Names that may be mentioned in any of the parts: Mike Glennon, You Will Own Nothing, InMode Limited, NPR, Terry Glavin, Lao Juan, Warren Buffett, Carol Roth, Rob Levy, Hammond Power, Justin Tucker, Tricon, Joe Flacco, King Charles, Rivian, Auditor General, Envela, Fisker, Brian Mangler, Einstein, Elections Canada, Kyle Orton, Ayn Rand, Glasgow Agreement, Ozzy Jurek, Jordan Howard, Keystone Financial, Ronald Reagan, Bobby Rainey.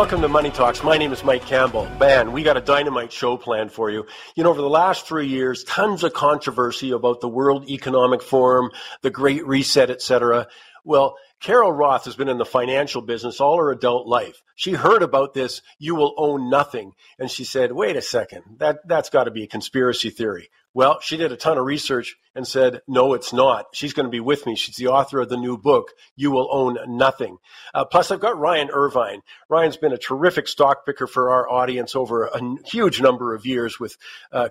Welcome to Money Talks. My name is Mike Campbell. Man, we got a dynamite show planned for you. You know, over the last 3 years, tons of controversy about the World Economic Forum, the Great Reset, etc. Well, Carol Roth has been in the financial business all her adult life. She heard about this, you will own nothing. And she said, wait a second, that's got to be a conspiracy theory. Well, she did a ton of research and said, no, it's not. She's going to be with me. She's the author of the new book, You Will Own Nothing. Plus, I've got Ryan Irvine. Ryan's been a terrific stock picker for our audience over a huge number of years with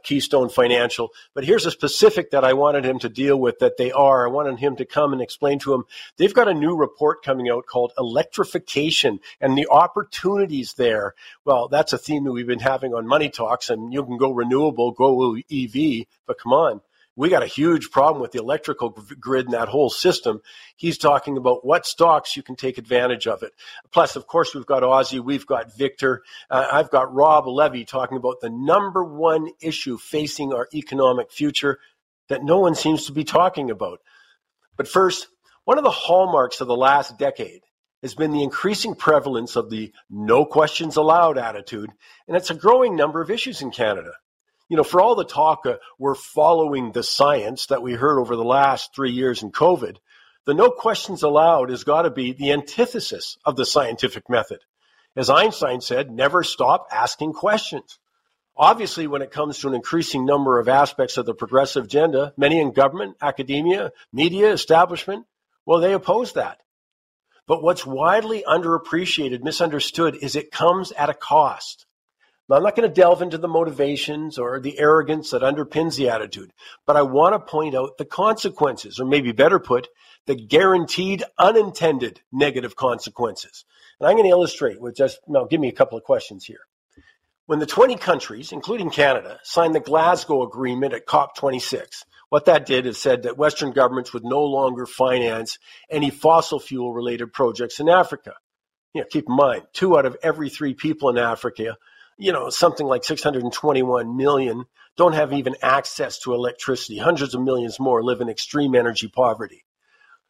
Keystone Financial. But here's a specific that I wanted him to deal with that they are. I wanted him to come and explain to him. They've got a new report coming out called Electrification and the Opportunities There. Well, that's a theme that we've been having on Money Talks, and you can go renewable, go EV. But come on, we got a huge problem with the electrical grid and that whole system. He's talking about what stocks you can take advantage of it. Plus, of course, we've got Aussie, we've got Victor. I've got Rob Levy talking about the number one issue facing our economic future that no one seems to be talking about. But first, one of the hallmarks of the last decade has been the increasing prevalence of the no questions allowed attitude, and it's a growing number of issues in Canada. You know, for all the talk, we're following the science that we heard over the last 3 years in COVID, the no questions allowed has got to be the antithesis of the scientific method. As Einstein said, never stop asking questions. Obviously, when it comes to an increasing number of aspects of the progressive agenda, many in government, academia, media, establishment, well, they oppose that. But what's widely underappreciated, misunderstood, is it comes at a cost. Now, I'm not going to delve into the motivations or the arrogance that underpins the attitude, but I want to point out the consequences, or maybe better put, the guaranteed unintended negative consequences. And I'm going to illustrate with just, now give me a couple of questions here. When the 20 countries, including Canada, signed the Glasgow Agreement at COP26, what that did is said that Western governments would no longer finance any fossil fuel related projects in Africa. You know, keep in mind, 2 out of every 3 people in Africa, you know, something like 621 million don't have even access to electricity. Hundreds of millions more live in extreme energy poverty.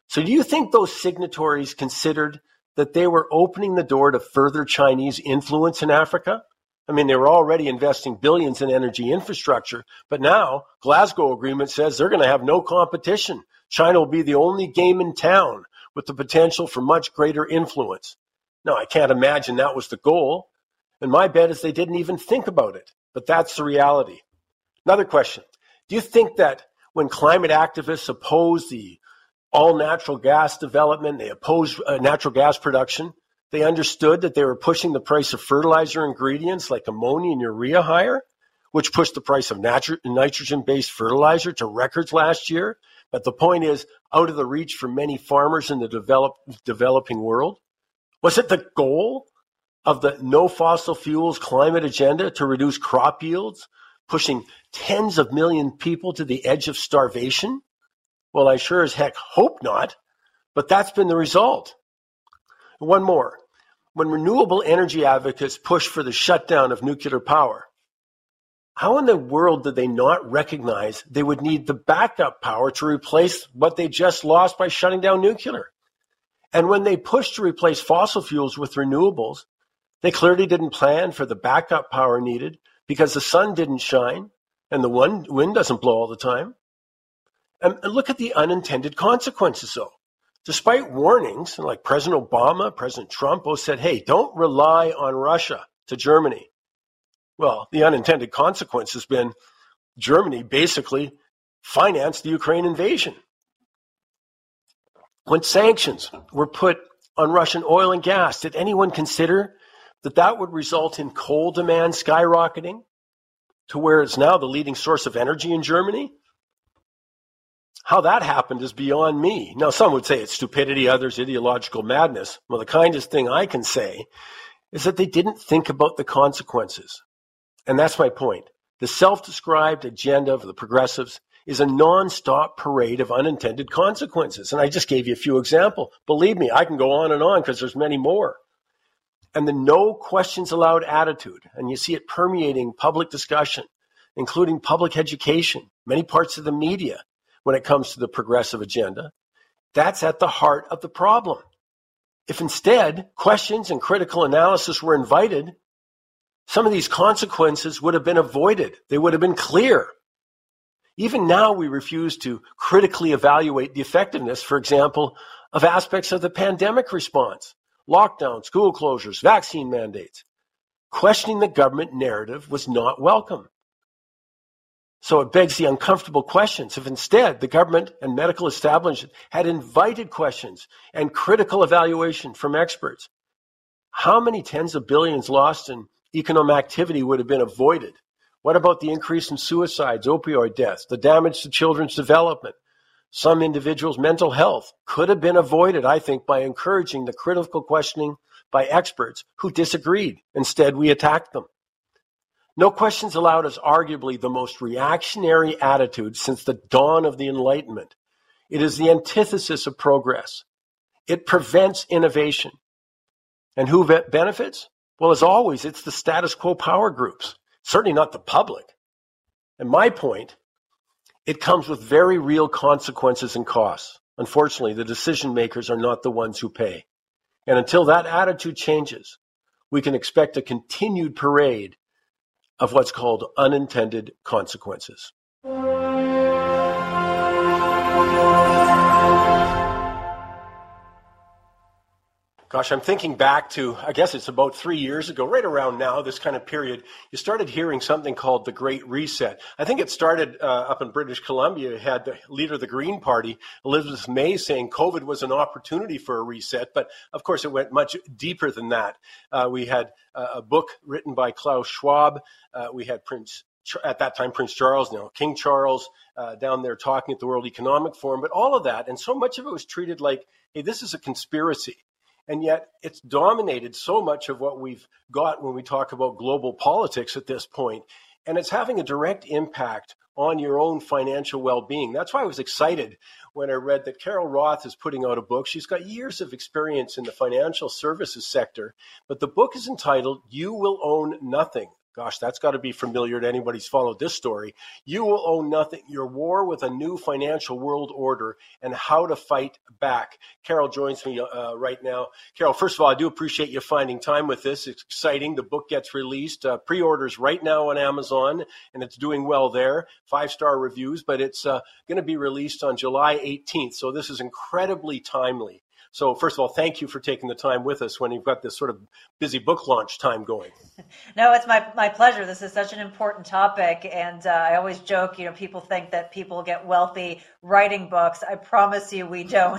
So do you think those signatories considered that they were opening the door to further Chinese influence in Africa? I mean, they were already investing billions in energy infrastructure, but now Glasgow Agreement says they're going to have no competition. China will be the only game in town with the potential for much greater influence. Now, I can't imagine that was the goal. And my bet is they didn't even think about it, but that's the reality. Another question. Do you think that when climate activists oppose the all natural gas development, they oppose natural gas production, they understood that they were pushing the price of fertilizer ingredients like ammonia and urea higher, which pushed the price of nitrogen-based fertilizer to records last year? But the point is, out of the reach for many farmers in the developing world. Was it the goal of the no fossil fuels climate agenda to reduce crop yields, pushing tens of millions of people to the edge of starvation? Well, I sure as heck hope not, but that's been the result. One more. When renewable energy advocates push for the shutdown of nuclear power, how in the world did they not recognize they would need the backup power to replace what they just lost by shutting down nuclear? And when they pushed to replace fossil fuels with renewables, they clearly didn't plan for the backup power needed because the sun didn't shine and the wind doesn't blow all the time. And look at the unintended consequences, though. Despite warnings, like President Obama, President Trump both said, hey, don't rely on Russia to Germany. Well, the unintended consequence has been Germany basically financed the Ukraine invasion. When sanctions were put on Russian oil and gas, did anyone consider that would result in coal demand skyrocketing to where it's now the leading source of energy in Germany? How that happened is beyond me. Now, some would say it's stupidity, others ideological madness. Well, the kindest thing I can say is that they didn't think about the consequences. And that's my point. The self-described agenda of the progressives is a nonstop parade of unintended consequences. And I just gave you a few examples. Believe me, I can go on and on because there's many more. And the no questions allowed attitude, and you see it permeating public discussion, including public education, many parts of the media when it comes to the progressive agenda, that's at the heart of the problem. If instead questions and critical analysis were invited, some of these consequences would have been avoided. They would have been clear. Even now, we refuse to critically evaluate the effectiveness, for example, of aspects of the pandemic response, lockdowns, school closures, vaccine mandates. Questioning the government narrative was not welcome. So it begs the uncomfortable questions. If instead the government and medical establishment had invited questions and critical evaluation from experts, how many tens of billions lost in economic activity would have been avoided? What about the increase in suicides, opioid deaths, the damage to children's development? Some individuals' mental health could have been avoided, I think, by encouraging the critical questioning by experts who disagreed. Instead, we attacked them. No questions allowed is arguably the most reactionary attitude since the dawn of the Enlightenment. It is the antithesis of progress. It prevents innovation. And who benefits? Well, as always, it's the status quo power groups, certainly not the public. And my point, it comes with very real consequences and costs. Unfortunately, the decision makers are not the ones who pay. And until that attitude changes, we can expect a continued parade of what's called unintended consequences. Gosh, I'm thinking back to, I guess it's about 3 years ago, right around now, this kind of period, you started hearing something called the Great Reset. I think it started up in British Columbia. You had the leader of the Green Party, Elizabeth May, saying COVID was an opportunity for a reset. But of course, it went much deeper than that. We had a book written by Klaus Schwab. We had Prince Charles, now King Charles, down there talking at the World Economic Forum. But all of that, and so much of it was treated like, hey, this is a conspiracy. And yet it's dominated so much of what we've got when we talk about global politics at this point. And it's having a direct impact on your own financial well-being. That's why I was excited when I read that Carol Roth is putting out a book. She's got years of experience in the financial services sector, but the book is entitled You Will Own Nothing. Gosh, that's got to be familiar to anybody who's followed this story. You Will Own Nothing, Your War with a New Financial World Order and How to Fight Back. Carol joins me right now. Carol, first of all, I do appreciate you finding time with this. It's exciting. The book gets released. Pre-orders right now on Amazon, and it's doing well there. 5-star reviews, but it's going to be released on July 18th. So this is incredibly timely. So first of all, thank you for taking the time with us when you've got this sort of busy book launch time going. No, it's my pleasure. This is such an important topic. And I always joke, you know, people think that people get wealthy writing books. I promise you we don't.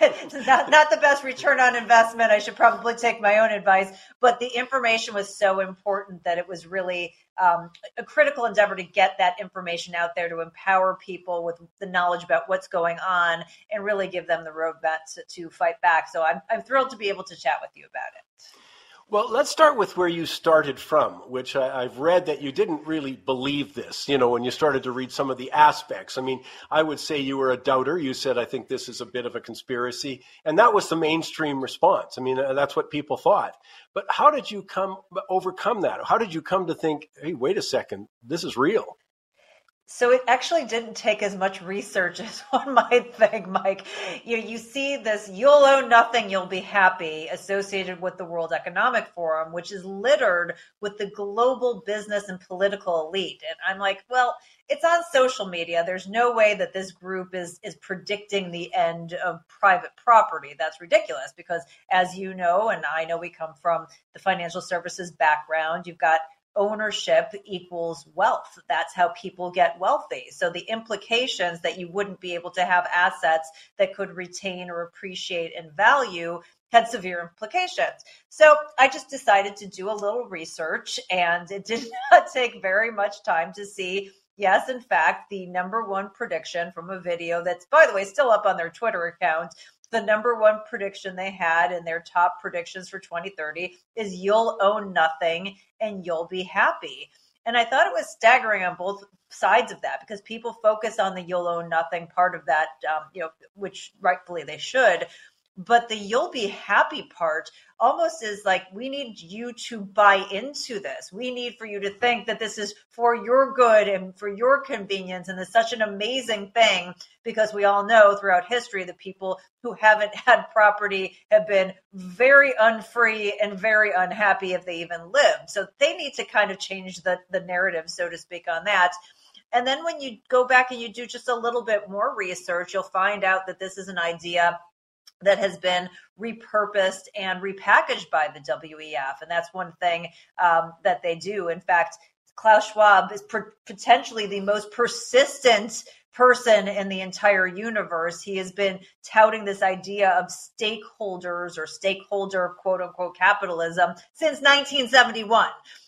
It's not the best return on investment. I should probably take my own advice. But the information was so important that it was really a critical endeavor to get that information out there to empower people with the knowledge about what's going on and really give them the roadmap to fight back. So I'm thrilled to be able to chat with you about it. Well, let's start with where you started from, which I've read that you didn't really believe this, you know, when you started to read some of the aspects. I mean, I would say you were a doubter. You said, I think this is a bit of a conspiracy. And that was the mainstream response. I mean, that's what people thought. But how did you overcome that? How did you come to think, hey, wait a second, this is real? So it actually didn't take as much research as one might think, Mike. You see this, you'll own nothing, you'll be happy, associated with the World Economic Forum, which is littered with the global business and political elite. And I'm like, well, it's on social media. There's no way that this group is predicting the end of private property. That's ridiculous because, as you know, and I know we come from the financial services background, you've got ownership equals wealth. That's how people get wealthy. So the implications that you wouldn't be able to have assets that could retain or appreciate in value had severe implications. So I just decided to do a little research, and it did not take very much time to see, yes, in fact, the number one prediction from a video that's, by the way, still up on their Twitter account. The number one prediction they had in their top predictions for 2030 is you'll own nothing and you'll be happy. And I thought it was staggering on both sides of that because people focus on the you'll own nothing part of that, which rightfully they should. But the you'll be happy part almost is like, we need you to buy into this. We need for you to think that this is for your good and for your convenience. And it's such an amazing thing, because we all know throughout history, the people who haven't had property have been very unfree and very unhappy if they even lived. So they need to kind of change the narrative, so to speak, on that. And then when you go back and you do just a little bit more research, you'll find out that this is an idea that has been repurposed and repackaged by the WEF. And that's one thing that they do. In fact, Klaus Schwab is potentially the most persistent person in the entire universe. He has been touting this idea of stakeholders or stakeholder, quote unquote, capitalism since 1971.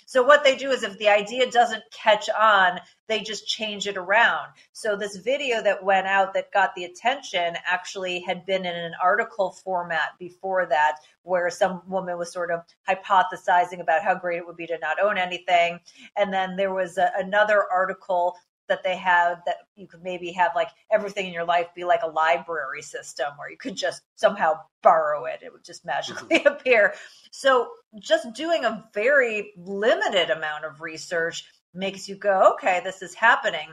So what they do is, if the idea doesn't catch on, they just change it around. So this video that went out that got the attention actually had been in an article format before that, where some woman was sort of hypothesizing about how great it would be to not own anything. And then there was another article that they have that you could maybe have like everything in your life be like a library system where you could just somehow borrow it. It would just magically appear. So just doing a very limited amount of research makes you go, okay, this is happening.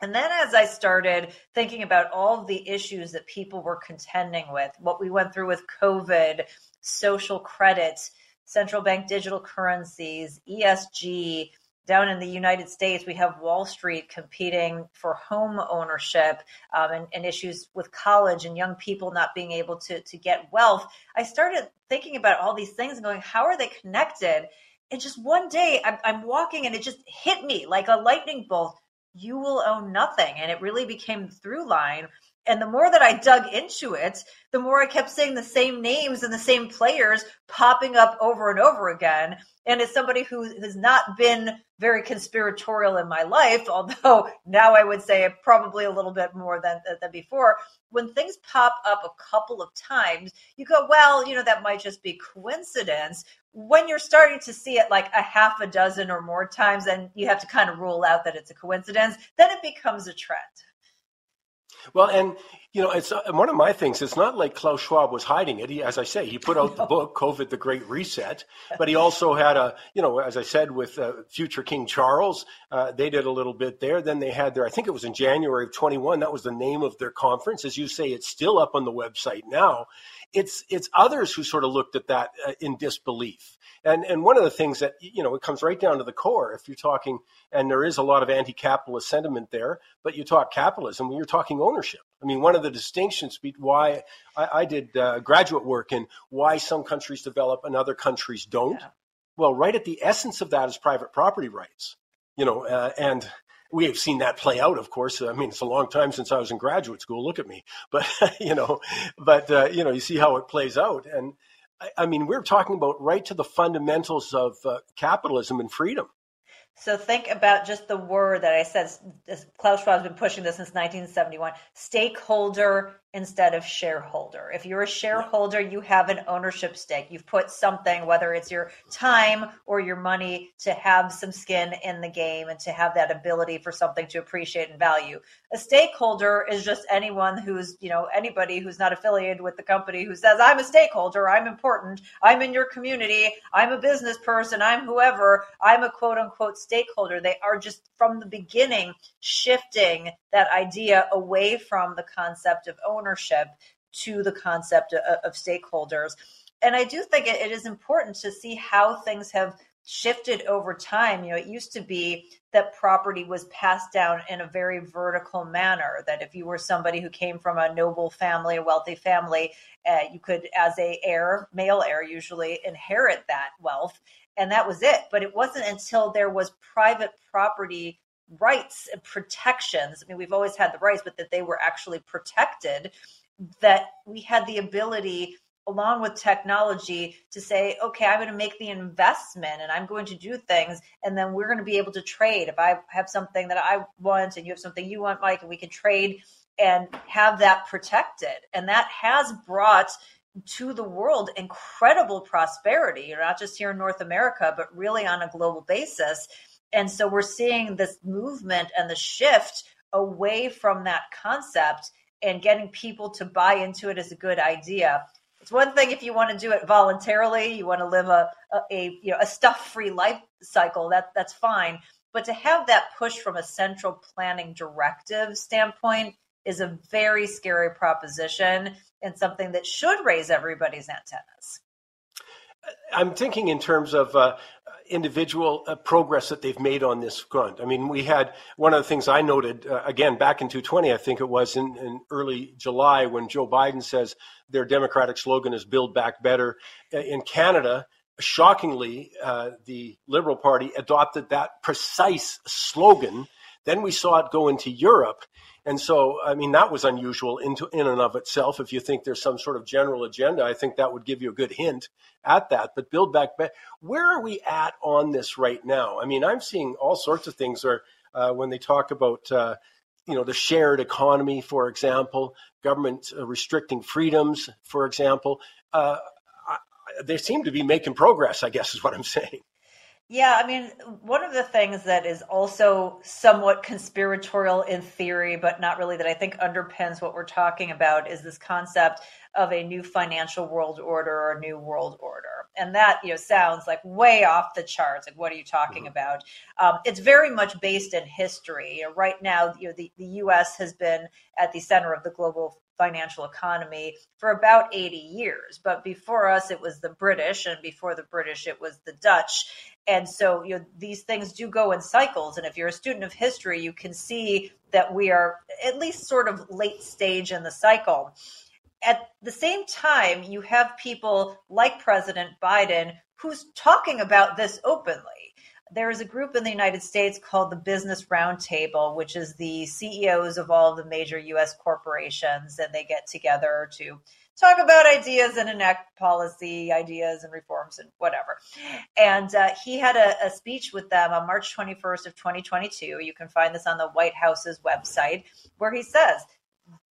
And then as I started thinking about all the issues that people were contending with, what we went through with COVID, social credit, central bank digital currencies, ESG. Down in the United States, we have Wall Street competing for home ownership and issues with college and young people not being able to get wealth. I started thinking about all these things and going, how are they connected? And just one day I'm walking and it just hit me like a lightning bolt. You will own nothing. And it really became the through line. And the more that I dug into it, the more I kept seeing the same names and the same players popping up over and over again. And as somebody who has not been very conspiratorial in my life, although now I would say probably a little bit more than before, when things pop up a couple of times, you go, well, you know, that might just be coincidence. When you're starting to see it like a half a dozen or more times, and you have to kind of rule out that it's a coincidence, then it becomes a trend. Well, and, you know, it's one of my things. It's not like Klaus Schwab was hiding it. He, as I say, he put out the book, COVID, The Great Reset. But he also had a, you know, as I said, with future King Charles, they did a little bit there. Then they had their, I think it was in January of 21. That was the name of their conference. As you say, it's still up on the website now. It's others who sort of looked at that in disbelief. And one of the things that, you know, it comes right down to the core. If you're talking, and there is a lot of anti-capitalist sentiment there, but you talk capitalism when you're talking ownership. I mean, one of the distinctions between why I did graduate work and why some countries develop and other countries don't. Yeah. Well, right at the essence of that is private property rights, you know, and we have seen that play out, of course. I mean, it's a long time since I was in graduate school. Look at me. But, you know, you see how it plays out. And I mean, we're talking about right to the fundamentals of capitalism and freedom. So think about just the word that I said. Klaus Schwab has been pushing this since 1971, stakeholder instead of shareholder. If you're a shareholder, you have an ownership stake. You've put something, whether it's your time or your money, to have some skin in the game and to have that ability for something to appreciate and value. A stakeholder is just anyone who's, you know, anybody who's not affiliated with the company who says, I'm a stakeholder, I'm important, I'm in your community, I'm a business person, I'm whoever, I'm a quote unquote stakeholder. They are just from the beginning shifting that idea away from the concept of ownership to the concept of stakeholders. And I do think it is important to see how things have shifted over time. You know, it used to be that property was passed down in a very vertical manner, that if you were somebody who came from a noble family, a wealthy family, you could, as a heir, male heir usually, inherit that wealth. And that was it. But it wasn't until there was private property rights and protections. I mean, we've always had the rights, but that they were actually protected, that we had the ability, along with technology, to say, okay, I'm going to make the investment and I'm going to do things. And then we're going to be able to trade. If I have something that I want and you have something you want, Mike, and we can trade and have that protected. And that has brought to the world incredible prosperity. You're not just here in North America, but really on a global basis. And so we're seeing this movement and the shift away from that concept and getting people to buy into it as a good idea. It's one thing if you want to do it voluntarily, you want to live a stuff-free life cycle, that's fine. But to have that push from a central planning directive standpoint is a very scary proposition and something that should raise everybody's antennas. I'm thinking in terms of individual progress that they've made on this front. I mean, we had one of the things I noted, again, back in 2020, I think it was in early July, when Joe Biden says their Democratic slogan is Build Back Better. In Canada, shockingly, the Liberal Party adopted that precise slogan. Then we saw it go into Europe. And so, I mean, that was unusual in and of itself. If you think there's some sort of general agenda, I think that would give you a good hint at that. But Build Back Better, where are we at on this right now? I mean, I'm seeing all sorts of things when they talk about, the shared economy, for example, government restricting freedoms, for example. They seem to be making progress, I guess, is what I'm saying. Yeah, I mean, one of the things that is also somewhat conspiratorial in theory, but not really, that I think underpins what we're talking about is this concept of a new financial world order or a new world order. And that, sounds like way off the charts. Like, what are you talking about? It's very much based in history. Right now, the U.S. has been at the center of the global financial economy for about 80 years. But before us, it was the British, and before the British, it was the Dutch. And so these things do go in cycles. And if you're a student of history, you can see that we are at least sort of late stage in the cycle. At the same time, you have people like President Biden who's talking about this openly. There is a group in the United States called the Business Roundtable, which is the CEOs of all the major U.S. corporations, and they get together to talk about ideas and enact policy ideas and reforms and whatever. And he had a speech with them on March 21st of 2022. You can find this on the White House's website, where he says,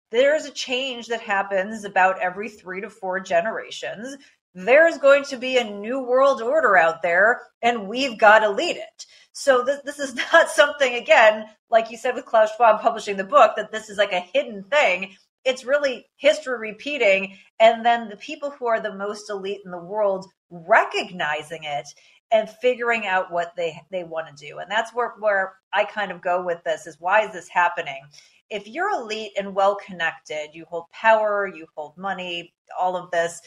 there's a change that happens about every 3 to 4 generations. There's going to be a new world order out there, and we've got to lead it. So this is not something, again, like you said with Klaus Schwab publishing the book, that this is like a hidden thing. It's really history repeating. And then the people who are the most elite in the world recognizing it and figuring out what they want to do. And that's where I kind of go with this, is why is this happening? If you're elite and well-connected, you hold power, you hold money, all of this,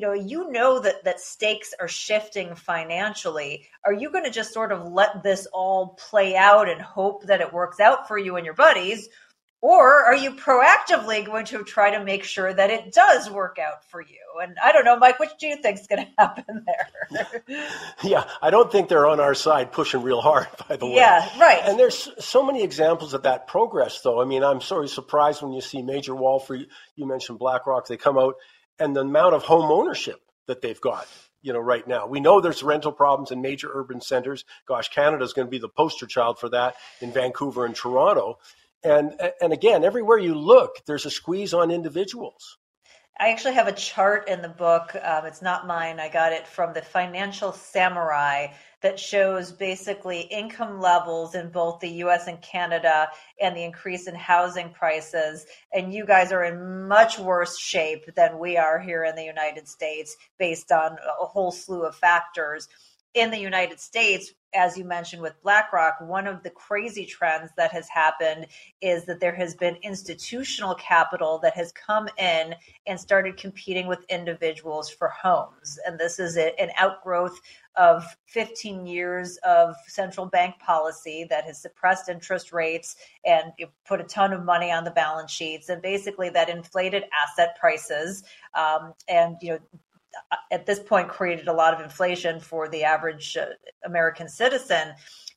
that stakes are shifting financially. Are you going to just sort of let this all play out and hope that it works out for you and your buddies? Or are you proactively going to try to make sure that it does work out for you? And I don't know, Mike, what do you think is going to happen there? Yeah, I don't think they're on our side pushing real hard, by the way. Yeah, right. And there's so many examples of that progress, though. I mean, I'm sort of surprised when you see Major Walford, you mentioned BlackRock, they come out, and the amount of home ownership that they've got. Right now. We know there's rental problems in major urban centers. Gosh, Canada's going to be the poster child for that in Vancouver and Toronto. And again, everywhere you look, there's a squeeze on individuals. I actually have a chart in the book. It's not mine. I got it from the Financial Samurai that shows basically income levels in both the U.S. and Canada and the increase in housing prices. And you guys are in much worse shape than we are here in the United States, based on a whole slew of factors. In the United States, as you mentioned with BlackRock, one of the crazy trends that has happened is that there has been institutional capital that has come in and started competing with individuals for homes. And this is an outgrowth of 15 years of central bank policy that has suppressed interest rates and put a ton of money on the balance sheets. And basically that inflated asset prices at this point created a lot of inflation for the average American citizen.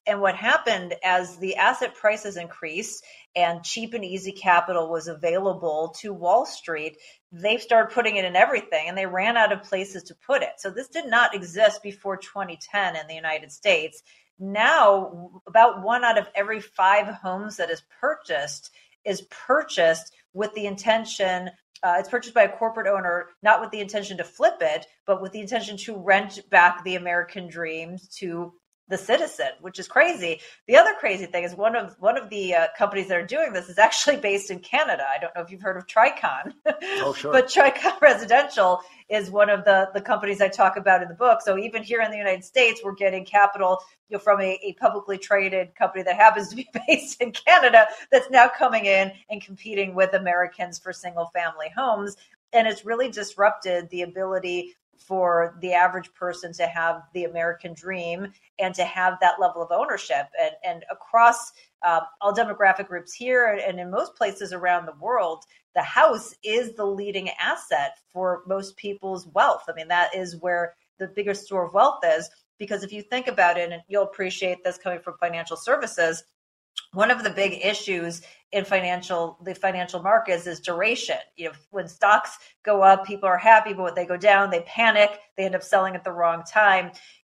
And what happened as the asset prices increased and cheap and easy capital was available to Wall Street, they started putting it in everything, and they ran out of places to put it. So this did not exist before 2010 in the United States. Now, about 1 out of every 5 homes that is purchased with the intention it's purchased by a corporate owner, not with the intention to flip it, but with the intention to rent back the American dream to the citizen, which is crazy. The other crazy thing is one of the companies that are doing this is actually based in Canada. I don't know if you've heard of Tricon. Oh, sure. But Tricon Residential is one of the companies I talk about in the book. So even here in the United States, we're getting capital, you know, from a publicly traded company that happens to be based in Canada that's now coming in and competing with Americans for single family homes. And it's really disrupted the ability for the average person to have the American dream and to have that level of ownership. And across all demographic groups here and in most places around the world, the house is the leading asset for most people's wealth. I mean, that is where the biggest store of wealth is, because if you think about it, and you'll appreciate this coming from financial services, one of the big issues in the financial markets is duration. You know, when stocks go up, people are happy, but when they go down, they panic, they end up selling at the wrong time.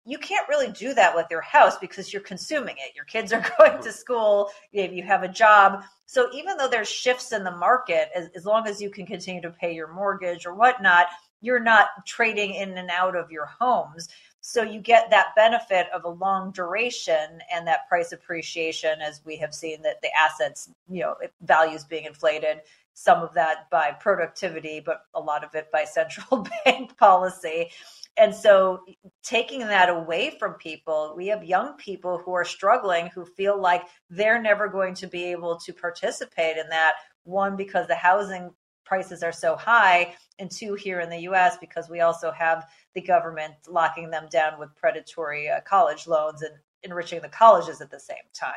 You can't really do that with your house because you're consuming it. Your kids are going to school, you have a job. So even though there's shifts in the market, as long as you can continue to pay your mortgage or whatnot, you're not trading in and out of your homes. So you get that benefit of a long duration and that price appreciation, as we have seen that the assets, you know, values being inflated, some of that by productivity, but a lot of it by central bank policy. And so taking that away from people, we have young people who are struggling, who feel like they're never going to be able to participate in that, one, because the housing prices are so high, and two, here in the U.S., because we also have the government locking them down with predatory college loans and enriching the colleges at the same time.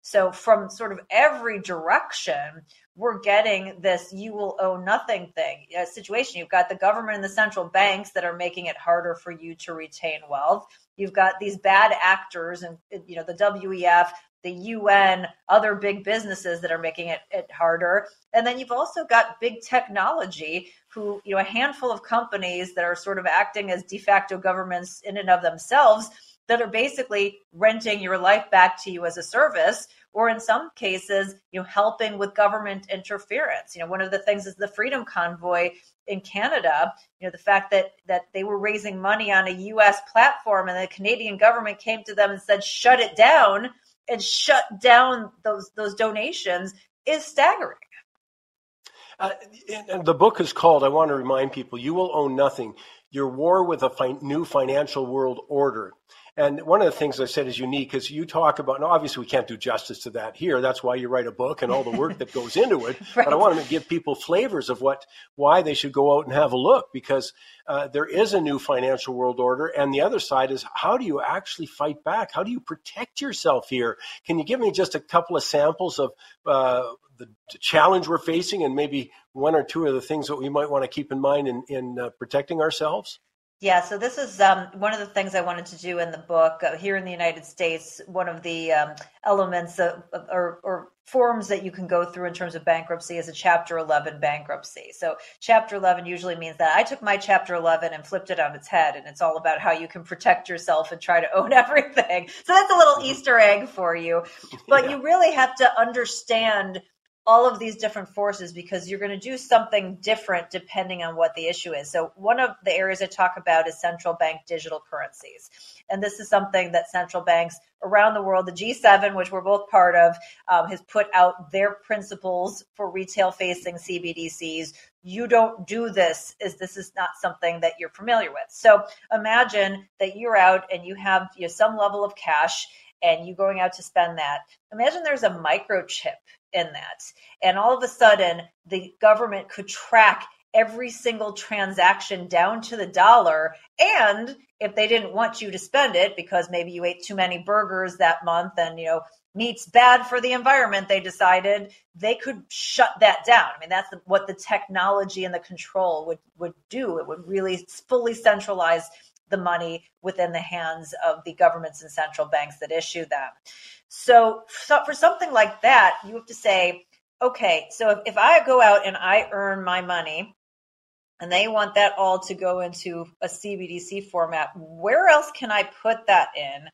So from sort of every direction, we're getting this you will own nothing thing situation. You've got the government and the central banks that are making it harder for you to retain wealth. You've got these bad actors and, you know, the WEF, the UN, other big businesses that are making it harder. And then you've also got big technology who, you know, a handful of companies that are sort of acting as de facto governments in and of themselves that are basically renting your life back to you as a service, or in some cases, you know, helping with government interference. You know, one of the things is the Freedom Convoy in Canada, you know, the fact that they were raising money on a US platform and the Canadian government came to them and said, shut it down, and shut down those donations is staggering. And the book is called, I want to remind people, You Will Own Nothing, Your War with a New Financial World Order. And one of the things I said is unique is you talk about, and obviously we can't do justice to that here. That's why you write a book and all the work that goes into it. Right. But I want to give people flavors of why they should go out and have a look, because there is a new financial world order. And the other side is, how do you actually fight back? How do you protect yourself here? Can you give me just a couple of samples of the challenge we're facing and maybe one or two of the things that we might want to keep in mind in protecting ourselves? Yeah, so this is one of the things I wanted to do in the book. Here in the United States, one of the elements or forms that you can go through in terms of bankruptcy is a Chapter 11 bankruptcy. So Chapter 11 usually means that I took my Chapter 11 and flipped it on its head, and it's all about how you can protect yourself and try to own everything. So that's a little Easter egg for you. But you really have to understand all of these different forces, because you're going to do something different depending on what the issue is. So one of the areas I talk about is central bank digital currencies. And this is something that central banks around the world, the G7, which we're both part of, has put out their principles for retail-facing CBDCs. You don't do this, as this is not something that you're familiar with. So imagine that you're out and you have, you know, some level of cash and you're going out to spend that. Imagine there's a microchip in that. And all of a sudden, the government could track every single transaction down to the dollar. And if they didn't want you to spend it because maybe you ate too many burgers that month and, you know, meat's bad for the environment, they decided, they could shut that down. I mean, that's what the technology and the control would do. It would really fully centralize the money within the hands of the governments and central banks that issue them. So for something like that, you have to say, okay, so if I go out and I earn my money and they want that all to go into a CBDC format, where else can I put that in?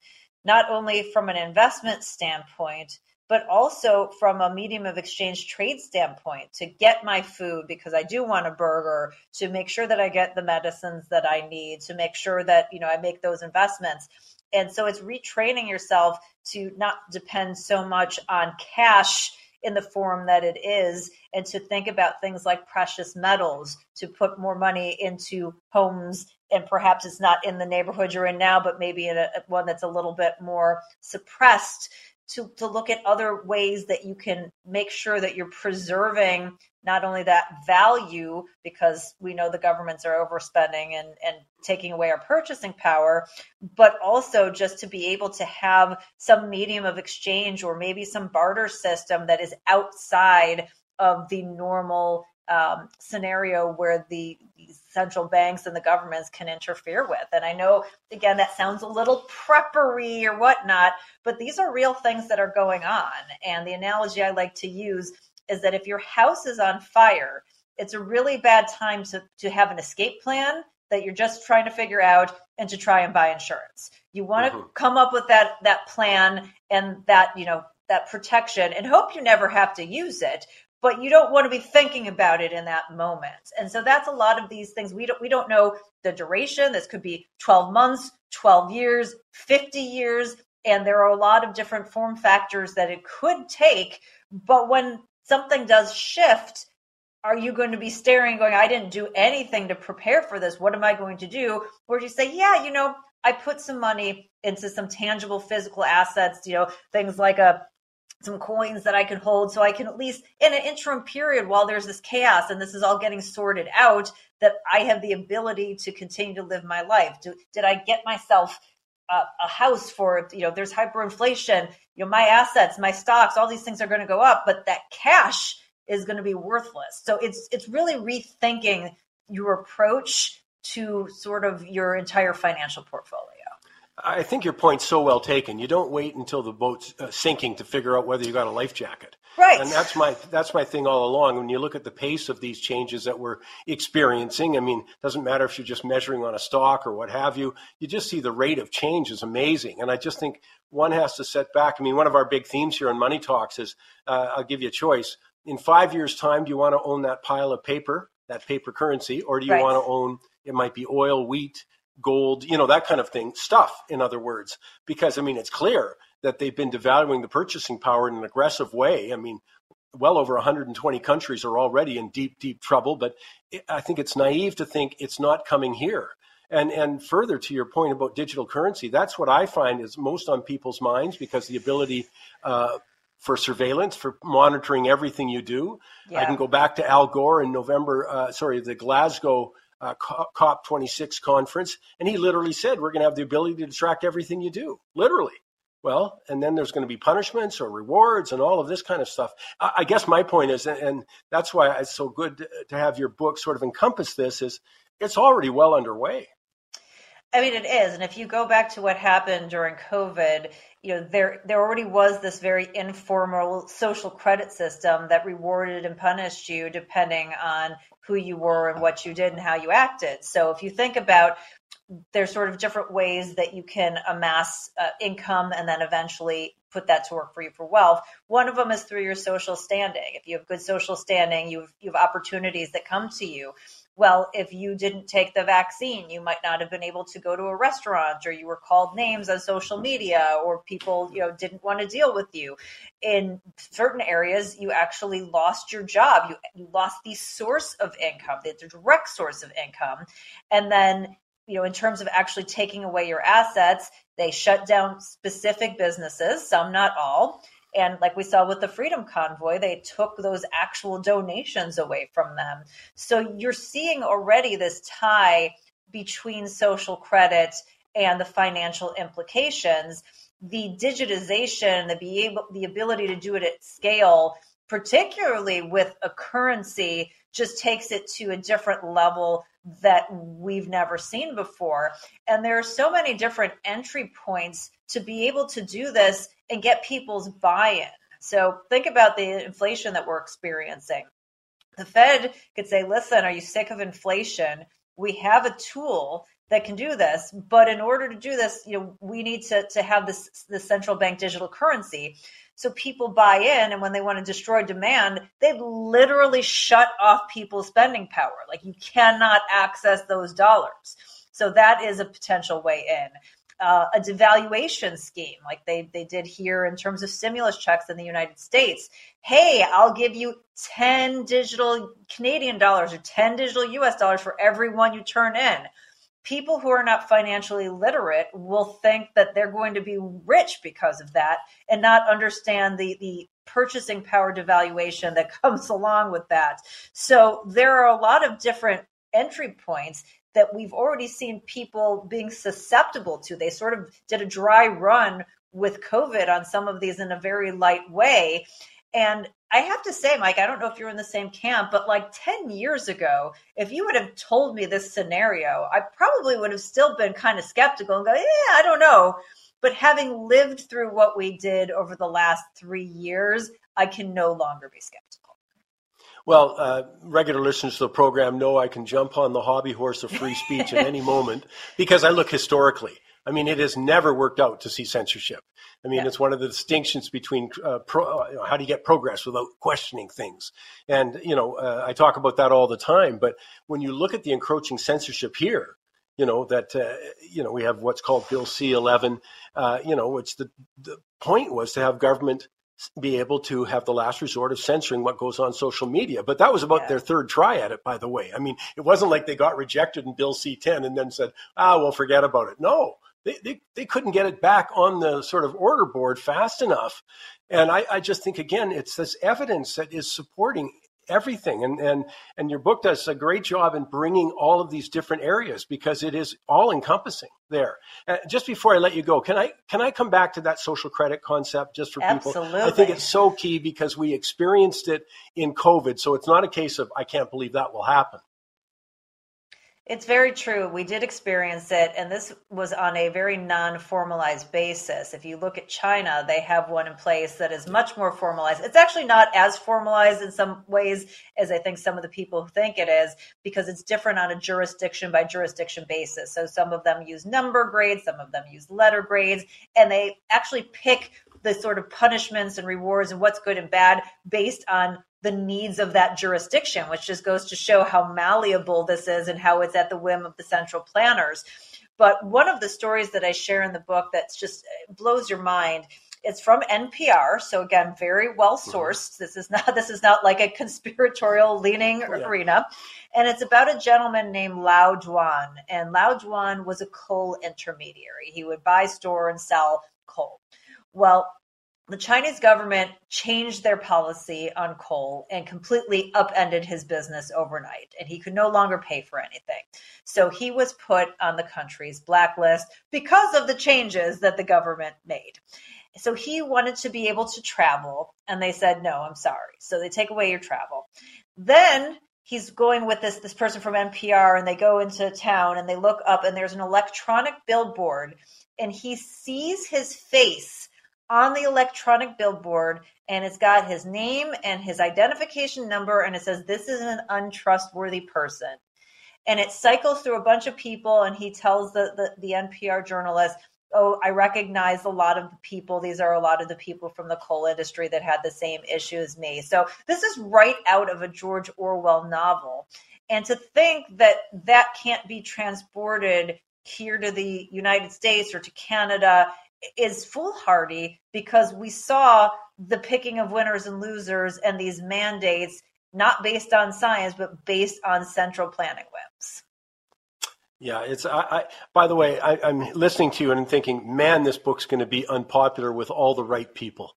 Not only from an investment standpoint, but also from a medium of exchange trade standpoint, to get my food because I do want a burger, to make sure that I get the medicines that I need, to make sure that, you know, I make those investments. And so it's retraining yourself to not depend so much on cash in the form that it is, and to think about things like precious metals, to put more money into homes. And perhaps it's not in the neighborhood you're in now, but maybe in one that's a little bit more suppressed, to look at other ways that you can make sure that you're preserving not only that value, because we know the governments are overspending and taking away our purchasing power, but also just to be able to have some medium of exchange or maybe some barter system that is outside of the normal scenario where the central banks and the governments can interfere with. And I know, again, that sounds a little preppery or whatnot, but these are real things that are going on. And the analogy I like to use is that if your house is on fire, it's a really bad time to have an escape plan that you're just trying to figure out and to try and buy insurance. You want to come up with that plan and that, you know, that protection, and hope you never have to use it. But you don't want to be thinking about it in that moment. And so that's a lot of these things. We don't know the duration. This could be 12 months, 12 years, 50 years. And there are a lot of different form factors that it could take. But when something does shift, are you going to be staring going, I didn't do anything to prepare for this. What am I going to do? Or do you say, yeah, you know, I put some money into some tangible physical assets, you know, things like some coins that I can hold, so I can at least in an interim period while there's this chaos and this is all getting sorted out, that I have the ability to continue to live my life. Did I get myself a house for, you know, there's hyperinflation, you know, my assets, my stocks, all these things are going to go up, but that cash is going to be worthless. So it's really rethinking your approach to sort of your entire financial portfolio. I think your point's so well taken. You don't wait until the boat's sinking to figure out whether you got a life jacket. Right. And that's my thing all along. When you look at the pace of these changes that we're experiencing, I mean, it doesn't matter if you're just measuring on a stock or what have you. You just see the rate of change is amazing. And I just think one has to set back. I mean, one of our big themes here on Money Talks is, I'll give you a choice. In 5 years' time, do you want to own that pile of paper, that paper currency, or do you want to own, it might be oil, wheat, gold, you know, that kind of thing, stuff, in other words, because, I mean, it's clear that they've been devaluing the purchasing power in an aggressive way. I mean, well over 120 countries are already in deep, deep trouble, but I think it's naive to think it's not coming here. And further to your point about digital currency, that's what I find is most on people's minds, because the ability for surveillance, for monitoring everything you do. Yeah. I can go back to Al Gore in the Glasgow COP26 conference, and he literally said, we're going to have the ability to track everything you do, literally. Well, and then there's going to be punishments or rewards and all of this kind of stuff. I guess my point is, and that's why it's so good to have your book sort of encompass this, is it's already well underway. I mean, it is. And if you go back to what happened during COVID, you know, there already was this very informal social credit system that rewarded and punished you depending on who you were and what you did and how you acted. So if you think about, there's sort of different ways that you can amass income and then eventually put that to work for you for wealth. One of them is through your social standing. If you have good social standing, you have opportunities that come to you. Well, if you didn't take the vaccine, you might not have been able to go to a restaurant, or you were called names on social media, or people, you know, didn't want to deal with you. In certain areas, you actually lost your job. You lost the source of income, the direct source of income. And then, you know, in terms of actually taking away your assets, they shut down specific businesses, some, not all. And like we saw with the Freedom Convoy, they took those actual donations away from them. So you're seeing already this tie between social credit and the financial implications. The digitization, the ability to do it at scale, particularly with a currency, just takes it to a different level that we've never seen before. And there are so many different entry points to be able to do this and get people's buy-in. So think about the inflation that we're experiencing. The Fed could say, listen, are you sick of inflation? We have a tool that can do this, but in order to do this, you know, we need to have this central bank digital currency. So people buy in, and when they want to destroy demand, they literally shut off people's spending power. Like, you cannot access those dollars. So that is a potential way in. a devaluation scheme like they did here in terms of stimulus checks in the United States. Hey, I'll give you 10 digital Canadian dollars or 10 digital US dollars for every one you turn in. People who are not financially literate will think that they're going to be rich because of that and not understand the purchasing power devaluation that comes along with that. So there are a lot of different entry points that we've already seen people being susceptible to. They sort of did a dry run with COVID on some of these in a very light way. And I have to say, Mike, I don't know if you're in the same camp, but like 10 years ago, if you would have told me this scenario, I probably would have still been kind of skeptical and go, yeah, I don't know. But having lived through what we did over the last 3 years, I can no longer be skeptical. Well, regular listeners to the program know I can jump on the hobby horse of free speech at any moment because I look historically. I mean, it has never worked out to see censorship. I mean, it's one of the distinctions between how do you get progress without questioning things? And, you know, I talk about that all the time. But when you look at the encroaching censorship here, you know, that, you know, we have what's called Bill C-11, you know, which the point was to have government be able to have the last resort of censoring what goes on social media. But that was about their third try at it, by the way. I mean, it wasn't like they got rejected in Bill C-10 and then said, well, forget about it. No. They couldn't get it back on the sort of order board fast enough. And I just think, again, it's this evidence that is supporting everything. And your book does a great job in bringing all of these different areas because it is all encompassing there. Just before I let you go, can I come back to that social credit concept just for people? I think it's so key because we experienced it in COVID. So it's not a case of, I can't believe that will happen. It's very true. We did experience it, and this was on a very non-formalized basis. If you look at China, they have one in place that is much more formalized. It's actually not as formalized in some ways as I think some of the people think it is, because it's different on a jurisdiction by jurisdiction basis. So some of them use number grades, some of them use letter grades, and they actually pick the sort of punishments and rewards and what's good and bad based on the needs of that jurisdiction, which just goes to show how malleable this is and how it's at the whim of the central planners. But one of the stories that I share in the book that just blows your mind, it's from NPR. So again, very well sourced. Mm-hmm. This is not like a conspiratorial leaning arena. And it's about a gentleman named Lao Juan. And Lao Juan was a coal intermediary. He would buy, store, and sell coal. Well, the Chinese government changed their policy on coal and completely upended his business overnight, and he could no longer pay for anything. So he was put on the country's blacklist because of the changes that the government made. So he wanted to be able to travel, and they said, no, I'm sorry. So they take away your travel. Then he's going with this person from NPR, and they go into town, and they look up, and there's an electronic billboard, and he sees his face on the electronic billboard, and it's got his name and his identification number, and it says, this is an untrustworthy person. And it cycles through a bunch of people, and he tells the NPR journalist, oh, I recognize a lot of the people. These are a lot of the people from the coal industry that had the same issue as me. So this is right out of a George Orwell novel. And to think that that can't be transported here to the United States or to Canada is foolhardy, because we saw the picking of winners and losers and these mandates not based on science, but based on central planning whims. Yeah, it's. By the way, I'm listening to you and I'm thinking, man, this book's going to be unpopular with all the right people.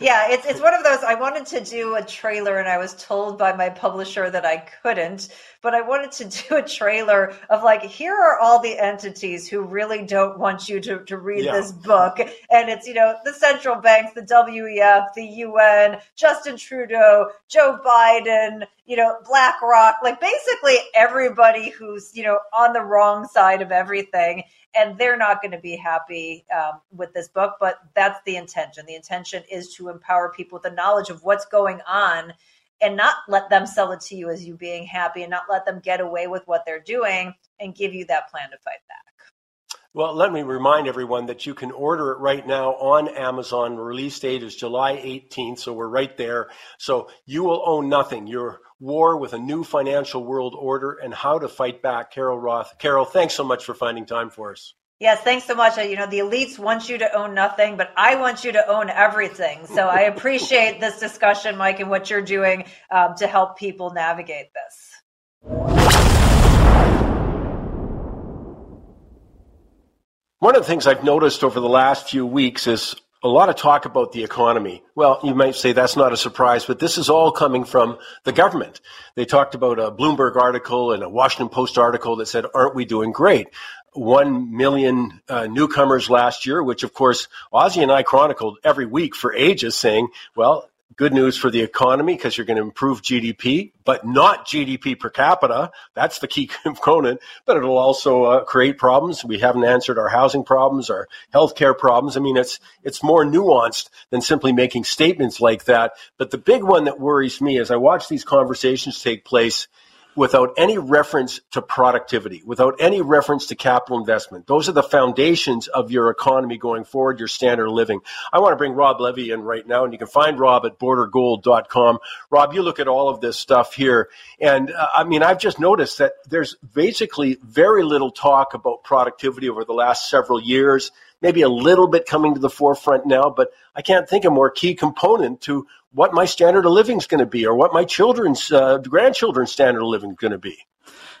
Yeah, it's one of those. I wanted to do a trailer, and I was told by my publisher that I couldn't, but I wanted to do a trailer of like, here are all the entities who really don't want you to read this book. And it's, you know, the central banks, the WEF, the UN, Justin Trudeau, Joe Biden, you know, BlackRock, like basically everybody who's, you know, on the wrong side of everything. And they're not going to be happy with this book, but that's the intention. The intention is to empower people with the knowledge of what's going on and not let them sell it to you as you being happy, and not let them get away with what they're doing, and give you that plan to fight back. Well, let me remind everyone that you can order it right now on Amazon. Release date is July 18th, so we're right there. So You Will Own Nothing, your war with a new financial world order and how to fight back. Carol Roth. Carol, thanks so much for finding time for us. Yes, thanks so much. You know, the elites want you to own nothing, but I want you to own everything. So I appreciate this discussion, Mike, and what you're doing to help people navigate this. One of the things I've noticed over the last few weeks is a lot of talk about the economy. Well, you might say that's not a surprise, but this is all coming from the government. They talked about a Bloomberg article and a Washington Post article that said, aren't we doing great? 1 million newcomers last year, which, of course, Ozzy and I chronicled every week for ages saying, well, good news for the economy because you're going to improve GDP, but not GDP per capita. That's the key component, but it'll also create problems. We haven't answered our housing problems, our healthcare problems. I mean, it's more nuanced than simply making statements like that. But the big one that worries me is I watch these conversations take place without any reference to productivity, without any reference to capital investment. Those are the foundations of your economy going forward, your standard of living. I want to bring Rob Levy in right now, and you can find Rob at bordergold.com. Rob, you look at all of this stuff here, and I mean, I've just noticed that there's basically very little talk about productivity over the last several years, maybe a little bit coming to the forefront now, but I can't think of a more key component to what my standard of living is going to be or what my children's, grandchildren's standard of living is going to be.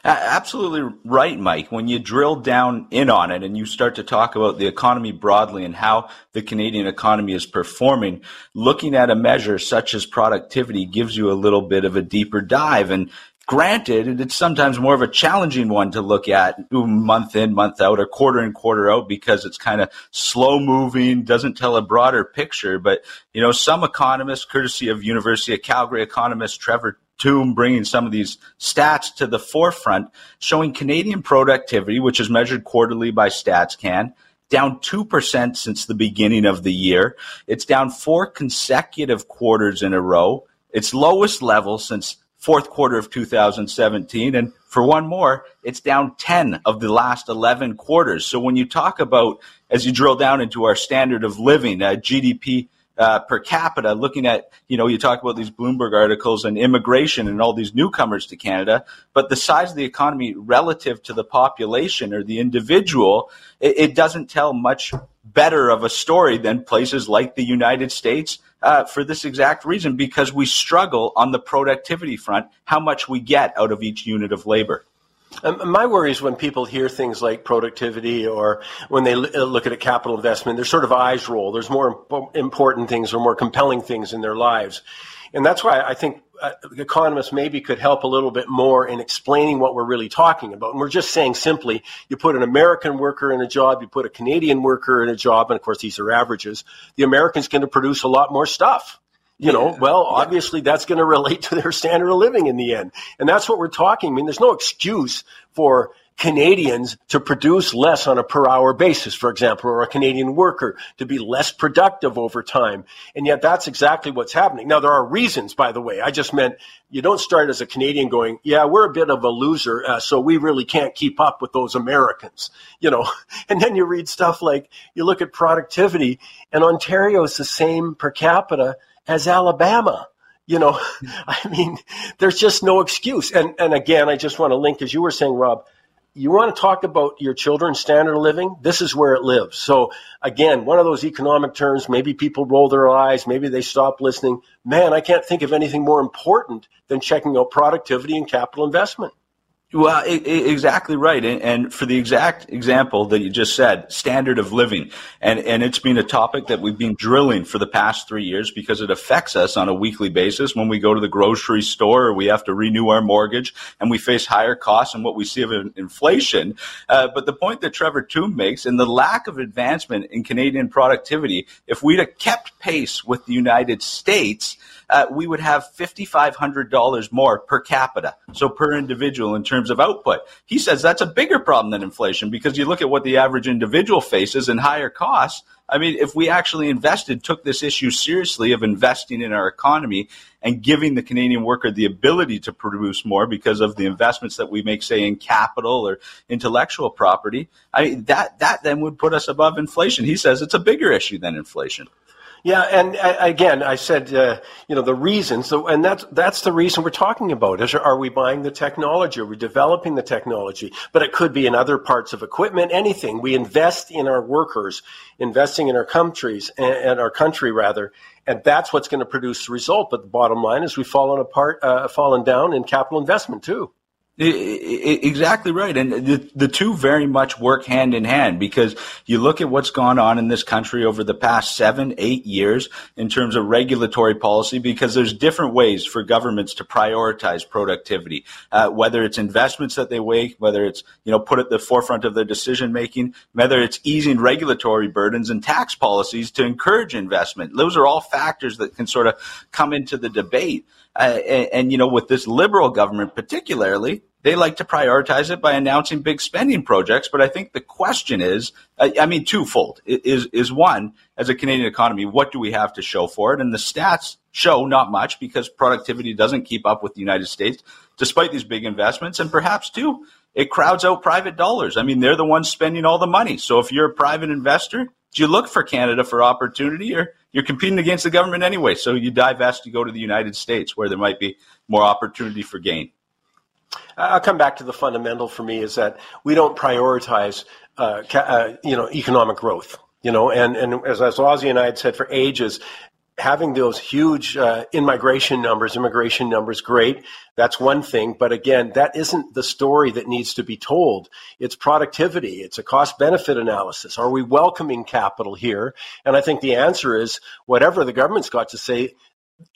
Absolutely right, Mike. When you drill down in on it and you start to talk about the economy broadly and how the Canadian economy is performing, looking at a measure such as productivity gives you a little bit of a deeper dive. And granted, it's sometimes more of a challenging one to look at month in, month out, or quarter in, quarter out, because it's kind of slow moving, doesn't tell a broader picture. But, you know, some economists, courtesy of University of Calgary economist Trevor Toom, bringing some of these stats to the forefront, showing Canadian productivity, which is measured quarterly by StatsCan, down 2% since the beginning of the year. It's down 4 consecutive quarters in a row. Its lowest level since fourth quarter of 2017, and for one more, it's down 10 of the last 11 quarters. So when you talk about, as you drill down into our standard of living, GDP per capita, looking at, you know, you talk about these Bloomberg articles and immigration and all these newcomers to Canada, but the size of the economy relative to the population or the individual, it doesn't tell much better of a story than places like the United States, for this exact reason, because we struggle on the productivity front, how much we get out of each unit of labor. My worry is when people hear things like productivity or when they look at a capital investment, their sort of eyes roll. There's more important things or more compelling things in their lives. And that's why I think economists maybe could help a little bit more in explaining what we're really talking about. And we're just saying simply, you put an American worker in a job, you put a Canadian worker in a job, and of course these are averages, the American's going to produce a lot more stuff. You know, obviously that's going to relate to their standard of living in the end. And that's what we're talking. I mean, there's no excuse for Canadians to produce less on a per hour basis, for example, or a Canadian worker to be less productive over time. And yet that's exactly what's happening. Now, there are reasons, by the way. I just meant you don't start as a Canadian going, yeah, we're a bit of a loser, so we really can't keep up with those Americans, you know. And then you read stuff like, you look at productivity, and Ontario is the same per capita as Alabama. You know, I mean, there's just no excuse. And again, I just want to link, as you were saying, Rob, you want to talk about your children's standard of living? This is where it lives. So again, one of those economic terms, maybe people roll their eyes, maybe they stop listening. Man, I can't think of anything more important than checking out productivity and capital investment. Well, exactly right. And for the exact example that you just said, standard of living, and it's been a topic that we've been drilling for the past 3 years because it affects us on a weekly basis when we go to the grocery store or we have to renew our mortgage and we face higher costs and what we see of inflation. But the point that Trevor Toom makes and the lack of advancement in Canadian productivity, if we'd have kept pace with the United States, we would have $5,500 more per capita, so per individual in terms of output. He says that's a bigger problem than inflation because you look at what the average individual faces and higher costs. I mean, if we actually took this issue seriously of investing in our economy and giving the Canadian worker the ability to produce more because of the investments that we make, say, in capital or intellectual property, I mean, that then would put us above inflation. He says it's a bigger issue than inflation. Yeah, and again, I said, you know, the reasons, and that's the reason we're talking about is, are we buying the technology? Are we developing the technology? But it could be in other parts of equipment, anything. We invest in our workers, investing in our countries, and our country rather, and that's what's going to produce the result. But the bottom line is we've fallen apart, fallen down in capital investment too. Exactly right. And the two very much work hand in hand, because you look at what's gone on in this country over the past 7-8 years in terms of regulatory policy, because there's different ways for governments to prioritize productivity, whether it's investments that they make, whether it's, you know, put at the forefront of their decision making, whether it's easing regulatory burdens and tax policies to encourage investment. Those are all factors that can sort of come into the debate. And, you know, with this Liberal government particularly, they like to prioritize it by announcing big spending projects. But I think the question is, I mean, twofold. Is one, as a Canadian economy, what do we have to show for it? And the stats show not much, because productivity doesn't keep up with the United States, despite these big investments. And perhaps, too, it crowds out private dollars. I mean, they're the ones spending all the money. So if you're a private investor, do you look for Canada for opportunity, or you're competing against the government anyway? So you divest, you go to the United States where there might be more opportunity for gain. I'll come back to the fundamental for me is that we don't prioritize, you know, economic growth, you know, and as Aussie and I had said for ages, having those huge immigration numbers, great. That's one thing. But again, that isn't the story that needs to be told. It's productivity. It's a cost-benefit analysis. Are we welcoming capital here? And I think the answer is whatever the government's got to say,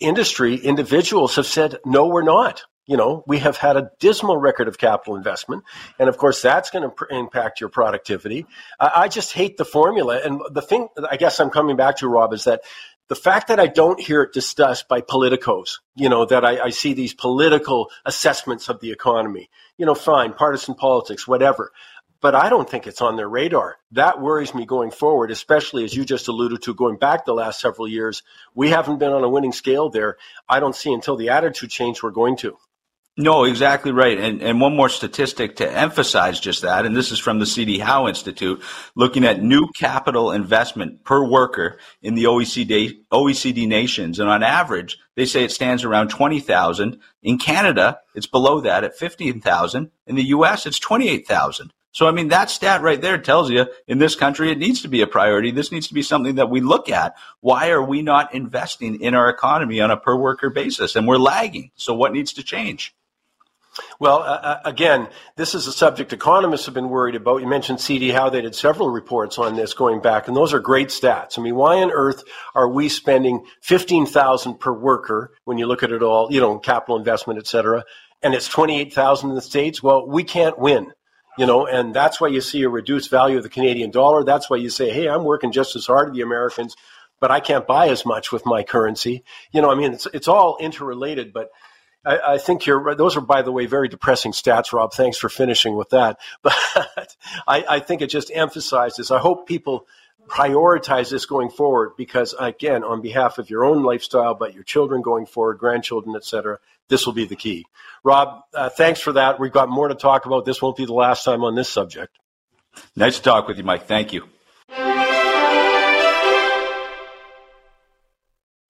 industry, individuals have said, no, we're not. You know, we have had a dismal record of capital investment. And of course, that's going to impact your productivity. I just hate the formula. And the thing I guess I'm coming back to, Rob, is that the fact that I don't hear it discussed by politicos, you know, that I see these political assessments of the economy, you know, fine, partisan politics, whatever. But I don't think it's on their radar. That worries me going forward, especially as you just alluded to, going back the last several years. We haven't been on a winning scale there. I don't see until the attitude change we're going to. No, exactly right. And one more statistic to emphasize just that, and this is from the CD Howe Institute, looking at new capital investment per worker in the OECD nations. And on average, they say it stands around $20,000. In Canada, it's below that at $15,000. In the U.S., it's $28,000. So, I mean, that stat right there tells you in this country, it needs to be a priority. This needs to be something that we look at. Why are we not investing in our economy on a per worker basis? And we're lagging. So what needs to change? Well, again, this is a subject economists have been worried about. You mentioned CD Howe. They did several reports on this going back, and those are great stats. I mean, why on earth are we spending $15,000 per worker when you look at it all, you know, capital investment, et cetera, and it's $28,000 in the States? Well, we can't win. You know, and that's why you see a reduced value of the Canadian dollar. That's why you say, hey, I'm working just as hard as the Americans, but I can't buy as much with my currency. You know, I mean, it's all interrelated, but I think you're. Those are, by the way, very depressing stats, Rob. Thanks for finishing with that. But I think it just emphasizes. I hope people prioritize this going forward, because, again, on behalf of your own lifestyle, but your children going forward, grandchildren, et cetera, this will be the key. Rob, thanks for that. We've got more to talk about. This won't be the last time on this subject. Nice to talk with you, Mike. Thank you.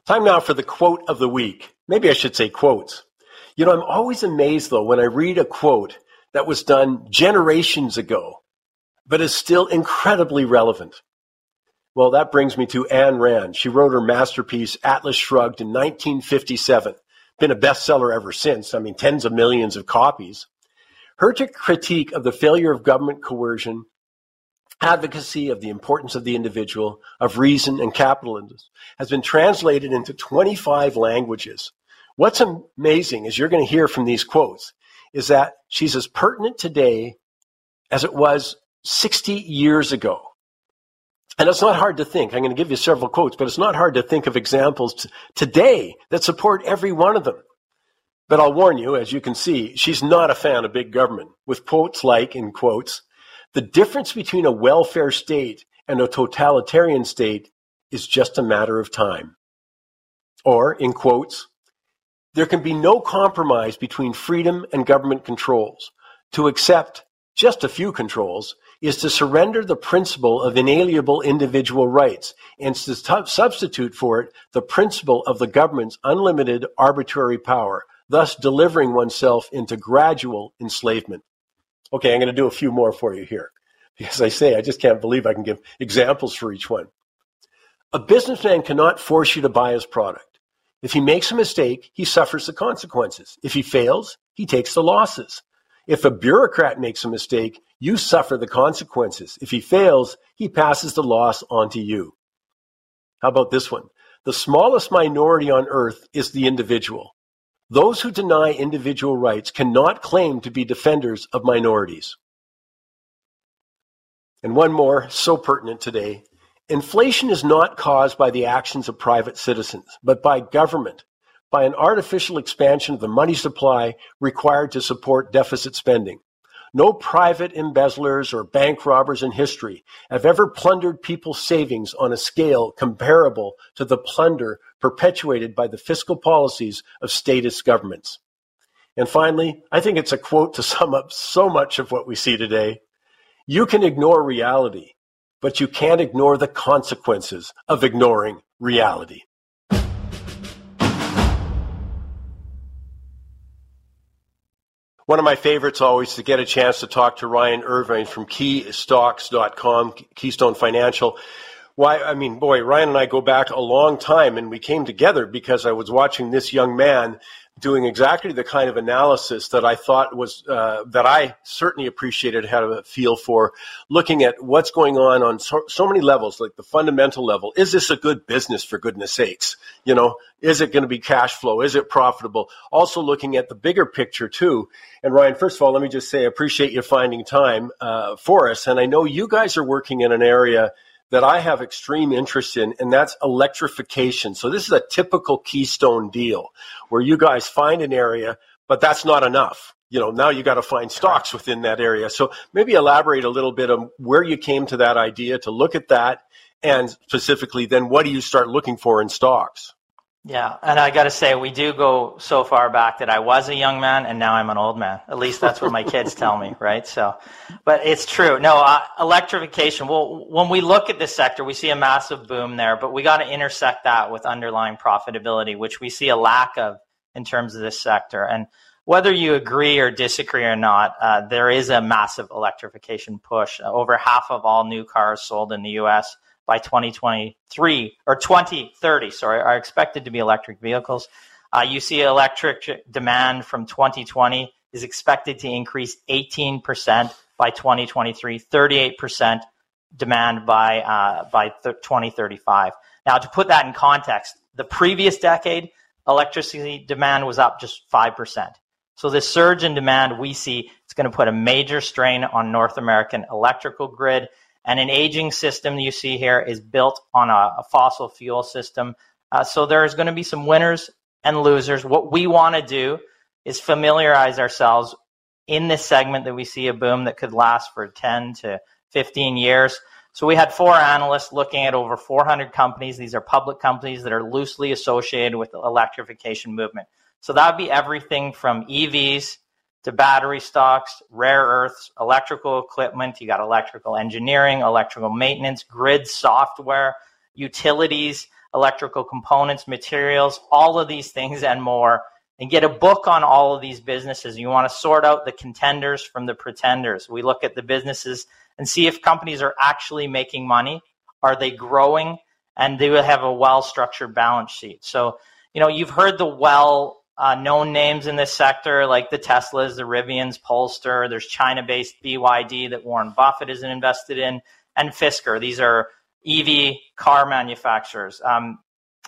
Time now for the quote of the week. Maybe I should say quotes. You know, I'm always amazed, though, when I read a quote that was done generations ago, but is still incredibly relevant. Well, that brings me to Ayn Rand. She wrote her masterpiece, Atlas Shrugged, in 1957. Been a bestseller ever since. I mean, tens of millions of copies. Her critique of the failure of government coercion, advocacy of the importance of the individual, of reason and capitalism, has been translated into 25 languages. What's amazing, as you're going to hear from these quotes, is that she's as pertinent today as it was 60 years ago. And it's not hard to think. I'm going to give you several quotes, but it's not hard to think of examples today that support every one of them. But I'll warn you, as you can see, she's not a fan of big government, with quotes like, in quotes, "The difference between a welfare state and a totalitarian state is just a matter of time." Or, in quotes, "There can be no compromise between freedom and government controls. To accept just a few controls is to surrender the principle of inalienable individual rights and to substitute for it the principle of the government's unlimited arbitrary power, thus delivering oneself into gradual enslavement. Okay, I'm going to do a few more for you here. As I say, I just can't believe I can give examples for each one. A businessman cannot force you to buy his product. If he makes a mistake, he suffers the consequences. If he fails, he takes the losses. If a bureaucrat makes a mistake, you suffer the consequences. If he fails, he passes the loss on to you. How about this one? The smallest minority on earth is the individual. Those who deny individual rights cannot claim to be defenders of minorities. And one more, so pertinent today. Inflation is not caused by the actions of private citizens, but by government, by an artificial expansion of the money supply required to support deficit spending. No private embezzlers or bank robbers in history have ever plundered people's savings on a scale comparable to the plunder perpetuated by the fiscal policies of statist governments. And finally, I think it's a quote to sum up so much of what we see today. You can ignore reality, but you can't ignore the consequences of ignoring reality. One of my favorites always to get a chance to talk to Ryan Irvine from keystocks.com, Keystone Financial. Why, I mean, boy, Ryan and I go back a long time, and we came together because I was watching this young man doing exactly the kind of analysis that I thought was, that I certainly appreciated, had a feel for, looking at what's going on so many levels, like the fundamental level. Is this a good business, for goodness sakes? You know, is it going to be cash flow? Is it profitable? Also looking at the bigger picture too. And Ryan, first of all, let me just say, I appreciate you finding time for us. And I know you guys are working in an area that I have extreme interest in, and that's electrification. So this is a typical Keystone deal where you guys find an area, but that's not enough. You know, now you got to find stocks within that area. So maybe elaborate a little bit on where you came to that idea to look at that, and specifically then what do you start looking for in stocks? Yeah, and I got to say, we do go so far back that I was a young man and now I'm an old man. At least that's what my kids tell me, right? So, but it's true. No, electrification. Well, when we look at this sector, we see a massive boom there, but we got to intersect that with underlying profitability, which we see a lack of in terms of this sector. And whether you agree or disagree or not, there is a massive electrification push. Over half of all new cars sold in the U.S. by 2030, are expected to be electric vehicles. You see electric demand from 2020 is expected to increase 18% by 2023, 38% demand by 2035. Now, to put that in context, the previous decade, electricity demand was up just 5%. So this surge in demand we see, it's going to put a major strain on North American electrical grid. And an aging system you see here is built on a fossil fuel system. So there's going to be some winners and losers. What we want to do is familiarize ourselves in this segment that we see a boom that could last for 10 to 15 years. So we had four analysts looking at over 400 companies. These are public companies that are loosely associated with the electrification movement. So that would be everything from EVs to battery stocks, rare earths, electrical equipment. You got electrical engineering, electrical maintenance, grid software, utilities, electrical components, materials, all of these things and more. And get a book on all of these businesses. You want to sort out the contenders from the pretenders. We look at the businesses and see if companies are actually making money. Are they growing? And they will have a well-structured balance sheet. So, you know, you've heard the known names in this sector, like the Teslas, the Rivians, Polestar. There's China-based BYD that Warren Buffett is invested in, and Fisker. These are EV car manufacturers.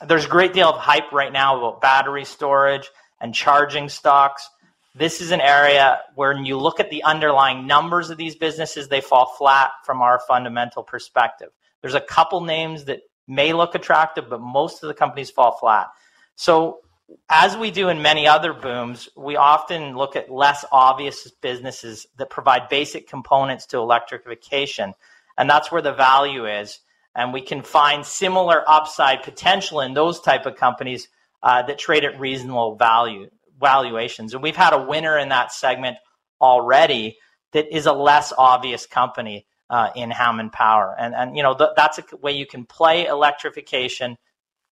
There's a great deal of hype right now about battery storage and charging stocks. This is an area where when you look at the underlying numbers of these businesses, they fall flat from our fundamental perspective. There's a couple names that may look attractive, but most of the companies fall flat. So, as we do in many other booms, we often look at less obvious businesses that provide basic components to electrification, and that's where the value is. And we can find similar upside potential in those type of companies that trade at reasonable valuations. And we've had a winner in that segment already that is a less obvious company in Hammond Power. And you know, that's a way you can play electrification,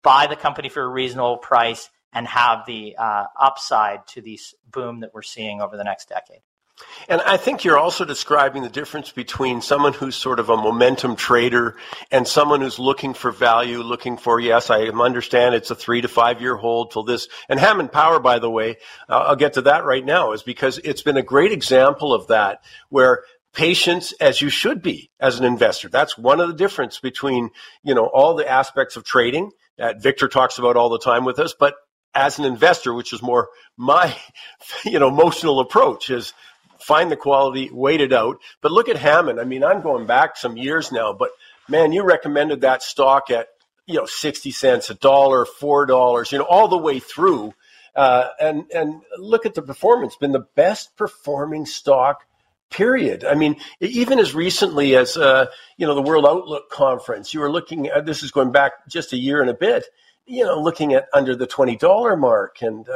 buy the company for a reasonable price, and have the upside to this boom that we're seeing over the next decade. And I think you're also describing the difference between someone who's sort of a momentum trader and someone who's looking for value, looking for, yes, I understand it's a 3 to 5 year hold till this. And Hammond Power, by the way, I'll get to that right now, is because it's been a great example of that, where patience, as you should be as an investor. That's one of the difference between, you know, all the aspects of trading that Victor talks about all the time with us, but as an investor, which is more my, you know, emotional approach, is find the quality, wait it out. But look at Hammond. I mean, I'm going back some years now, but man, you recommended that stock at, you know, 60 cents, $1, $4, you know, all the way through. And look at the performance, been the best performing stock, period. I mean, even as recently as, you know, the World Outlook Conference, you were looking at, this is going back just a year and a bit, you know, looking at under the $20 mark and,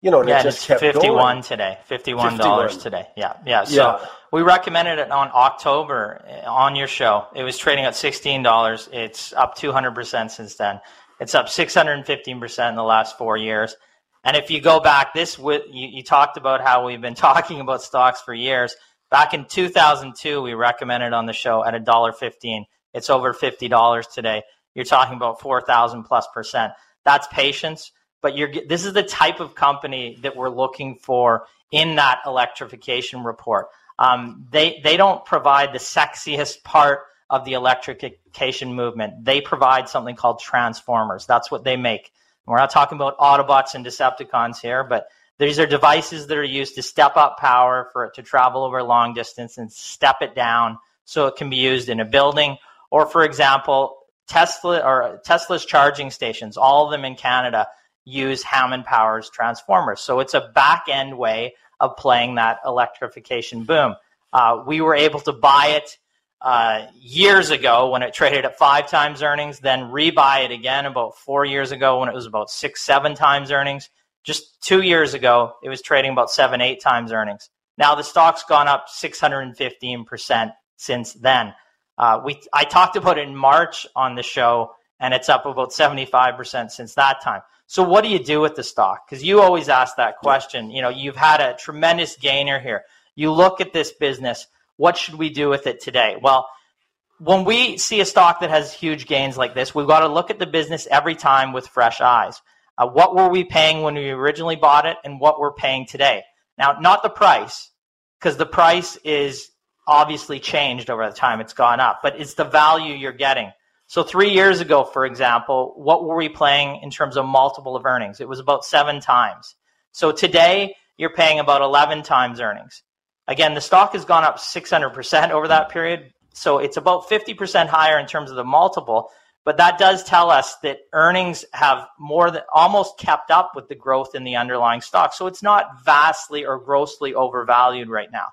you know, and yeah, it just kept 51 going. Today, $51 today. Yeah. So we recommended it on October on your show. It was trading at $16. It's up 200% since then. It's up 615% in the last 4 years. And if you go back, you talked about how we've been talking about stocks for years. Back in 2002, we recommended on the show at $1.15. It's over $50 today. You're talking about 4,000+%. That's patience. But this is the type of company that we're looking for in that electrification report. They don't provide the sexiest part of the electrification movement. They provide something called transformers. That's what they make. And we're not talking about Autobots and Decepticons here, but these are devices that are used to step up power for it to travel over long distance and step it down so it can be used in a building. Or, for example, Tesla's charging stations, all of them in Canada, use Hammond Power's transformers. So it's a back-end way of playing that electrification boom. We were able to buy it years ago when it traded at 5 times earnings, then rebuy it again about 4 years ago when it was about 6-7 times earnings. Just 2 years ago, it was trading about 7-8 times earnings. Now the stock's gone up 615% since then. I talked about it in March on the show, and it's up about 75% since that time. So what do you do with the stock? Because you always ask that question. You know, you've had a tremendous gainer here. You look at this business. What should we do with it today? Well, when we see a stock that has huge gains like this, we've got to look at the business every time with fresh eyes. What were we paying when we originally bought it and what we're paying today? Now, not the price, because the price is obviously changed over the time. It's gone up, but it's the value you're getting. So 3 years ago, for example, what were we playing in terms of multiple of earnings? It was about 7 times. So today, you're paying about 11 times earnings. Again, the stock has gone up 600% over that period. So it's about 50% higher in terms of the multiple. But that does tell us that earnings have more than almost kept up with the growth in the underlying stock. So it's not vastly or grossly overvalued right now.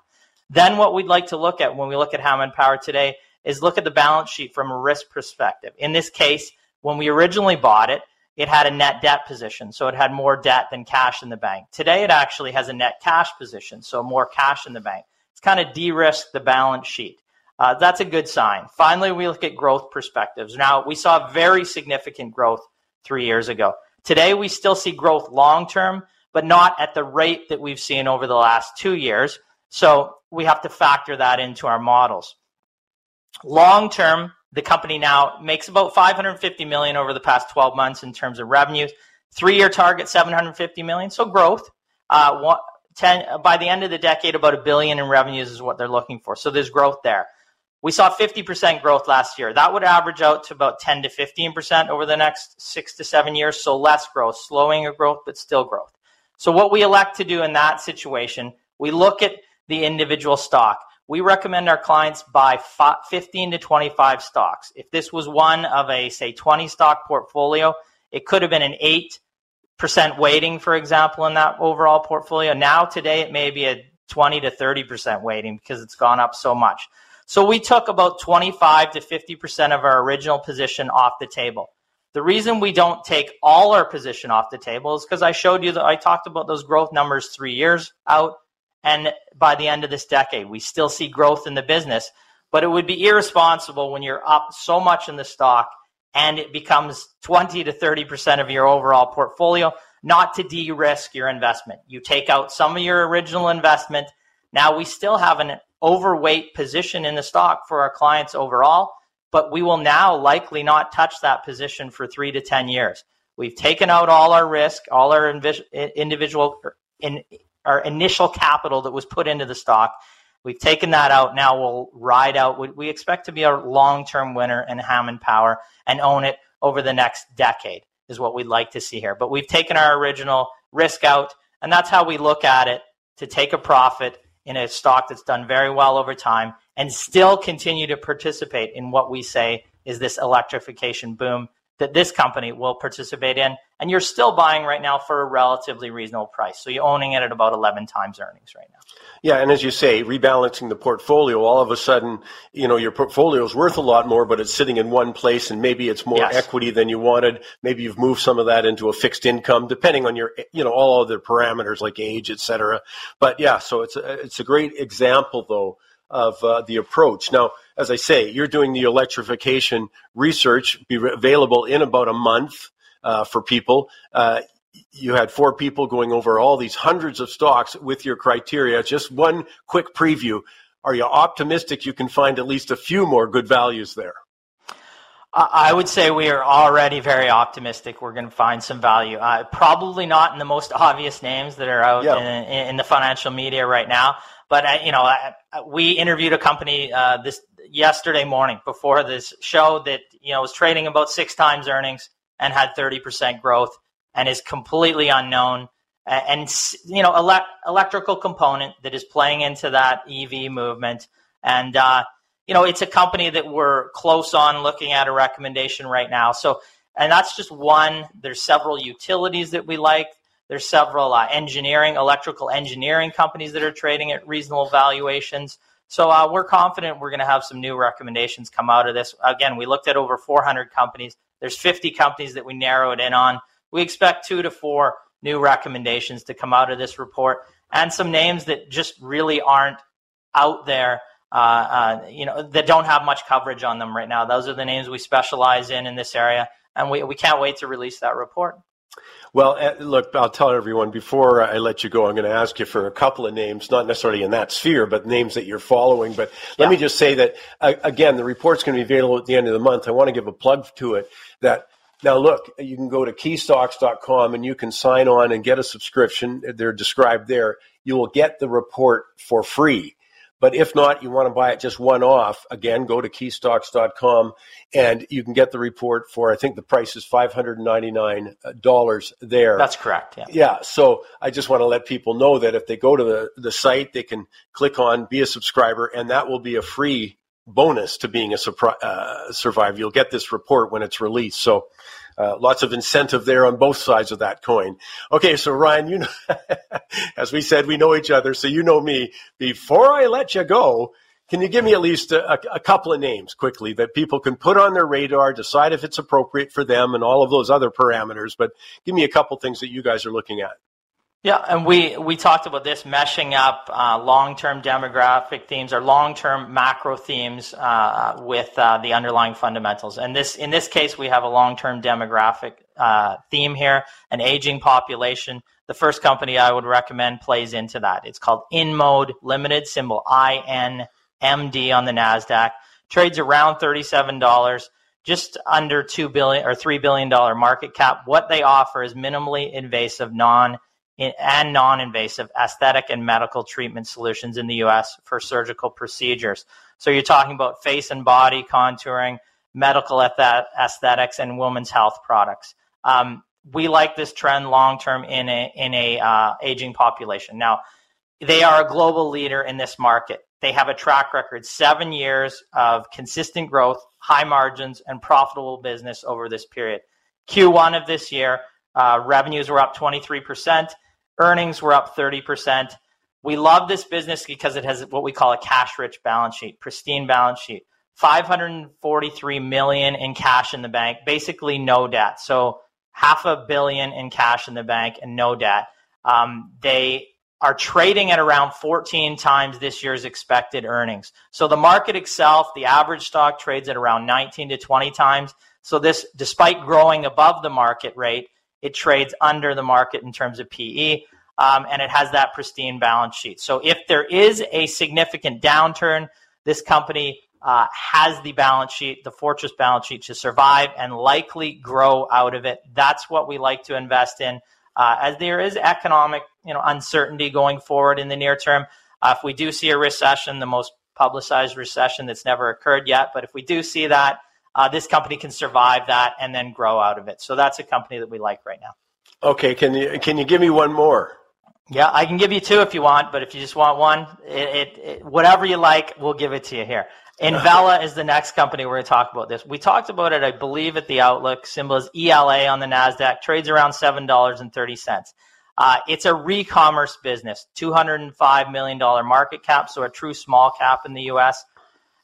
Then what we'd like to look at when we look at Hammond Power today is look at the balance sheet from a risk perspective. In this case, when we originally bought it, it had a net debt position, so it had more debt than cash in the bank. Today, it actually has a net cash position, so more cash in the bank. It's kind of de-risked the balance sheet. That's a good sign. Finally, we look at growth perspectives. Now, we saw very significant growth 3 years ago. Today, we still see growth long-term, but not at the rate that we've seen over the last 2 years, so we have to factor that into our models. Long term, the company now makes about $550 million over the past 12 months in terms of revenues. 3 year target, $750 million, so growth. By the end of the decade, about $1 billion in revenues is what they're looking for. So there's growth there. We saw 50% growth last year. That would average out to about 10 to 15% over the next 6 to 7 years, so less growth, slowing of growth, but still growth. So what we elect to do in that situation, we look at the individual stock. We recommend our clients buy 15 to 25 stocks. If this was one of a, say, 20-stock portfolio, it could have been an 8% weighting, for example, in that overall portfolio. Now, today, it may be a 20 to 30% weighting because it's gone up so much. So we took about 25 to 50% of our original position off the table. The reason we don't take all our position off the table is because I showed you that I talked about those growth numbers 3 years out. And by the end of this decade, we still see growth in the business. But it would be irresponsible when you're up so much in the stock and it becomes 20 to 30% of your overall portfolio, not to de-risk your investment. You take out some of your original investment. Now, we still have an overweight position in the stock for our clients overall, but we will now likely not touch that position for 3 to 10 years. We've taken out all our risk, all our our initial capital that was put into the stock. We've taken that out. Now we'll ride out. We expect to be a long-term winner in Hammond Power and own it over the next decade is what we'd like to see here. But we've taken our original risk out, and that's how we look at it, to take a profit in a stock that's done very well over time and still continue to participate in what we say is this electrification boom that this company will participate in. And you're still buying right now for a relatively reasonable price. So you're owning it at about 11 times earnings right now. Yeah, and as you say, rebalancing the portfolio, all of a sudden, you know, your portfolio is worth a lot more, but it's sitting in one place, and maybe it's more equity than you wanted. Maybe you've moved some of that into a fixed income, depending on your, you know, all other parameters like age, et cetera. But yeah, so it's a great example, though, of the approach. Now, as I say, you're doing the electrification research, be available in about a month for people. You had 4 people going over all these hundreds of stocks with your criteria. Just one quick preview. Are you optimistic you can find at least a few more good values there? I would say we are already very optimistic we're going to find some value. Probably not in the most obvious names that are out in the financial media right now. But, we interviewed a company this yesterday morning before this show that, you know, was trading about 6 times earnings and had 30% growth and is completely unknown. And, you know, electrical component that is playing into that EV movement. And, you know, it's a company that we're close on looking at a recommendation right now. So, and that's just one. There's several utilities that we like. There's several electrical engineering companies that are trading at reasonable valuations. So we're confident we're going to have some new recommendations come out of this. Again, we looked at over 400 companies. There's 50 companies that we narrowed in on. We expect 2 to 4 new recommendations to come out of this report, and some names that just really aren't out there, that don't have much coverage on them right now. Those are the names we specialize in this area, and we can't wait to release that report. Well, look, I'll tell everyone before I let you go, I'm going to ask you for a couple of names, not necessarily in that sphere, but names that you're following. But let me just say that, again, the report's going to be available at the end of the month. I want to give a plug to it that, now look, you can go to keystocks.com and you can sign on and get a subscription. They're described there. You will get the report for free. But if not, you want to buy it just one off, again, go to keystocks.com and you can get the report for, I think the price is $599 there. That's correct. Yeah. So I just want to let people know that if they go to the site, they can click on be a subscriber, and that will be a free bonus to being a survivor. You'll get this report when it's released. So lots of incentive there on both sides of that coin. Okay, so Ryan, you know, as we said, we know each other, so you know me. Before I let you go, can you give me at least a couple of names quickly that people can put on their radar, decide if it's appropriate for them and all of those other parameters, but give me a couple things that you guys are looking at. Yeah, and we talked about this, meshing up long-term demographic themes or long-term macro themes with the underlying fundamentals. And in this case, we have a long-term demographic theme here, an aging population. The first company I would recommend plays into that. It's called InMode Limited, symbol INMD on the NASDAQ. Trades around $37, just under $2 billion or $3 billion market cap. What they offer is minimally invasive, non-invasive aesthetic and medical treatment solutions in the U.S. for surgical procedures. So you're talking about face and body contouring, medical aesthetics, and women's health products. We like this trend long-term in an aging population. Now, they are a global leader in this market. They have a track record, 7 years of consistent growth, high margins, and profitable business over this period. Q1 of this year, revenues were up 23%. Earnings were up 30%. We love this business because it has what we call a cash-rich balance sheet, pristine balance sheet, $543 million in cash in the bank, basically no debt. So $500 million in cash in the bank and no debt. They are trading at around 14 times this year's expected earnings. So the market itself, the average stock trades at around 19 to 20 times. So this, despite growing above the market rate, it trades under the market in terms of PE, and it has that pristine balance sheet. So if there is a significant downturn, this company has the balance sheet, the fortress balance sheet, to survive and likely grow out of it. That's what we like to invest in. As there is economic, uncertainty going forward in the near term, if we do see a recession, the most publicized recession that's never occurred yet, but if we do see that, this company can survive that and then grow out of it. So that's a company that we like right now. Okay, can you give me one more? Yeah, I can give you two if you want, but if you just want one, it whatever you like, we'll give it to you here. Envela is the next company we're going to talk about this. We talked about it, I believe, at the Outlook. Symbol is ELA on the NASDAQ. Trades around $7.30. It's a re-commerce business, $205 million market cap, so a true small cap in the U.S.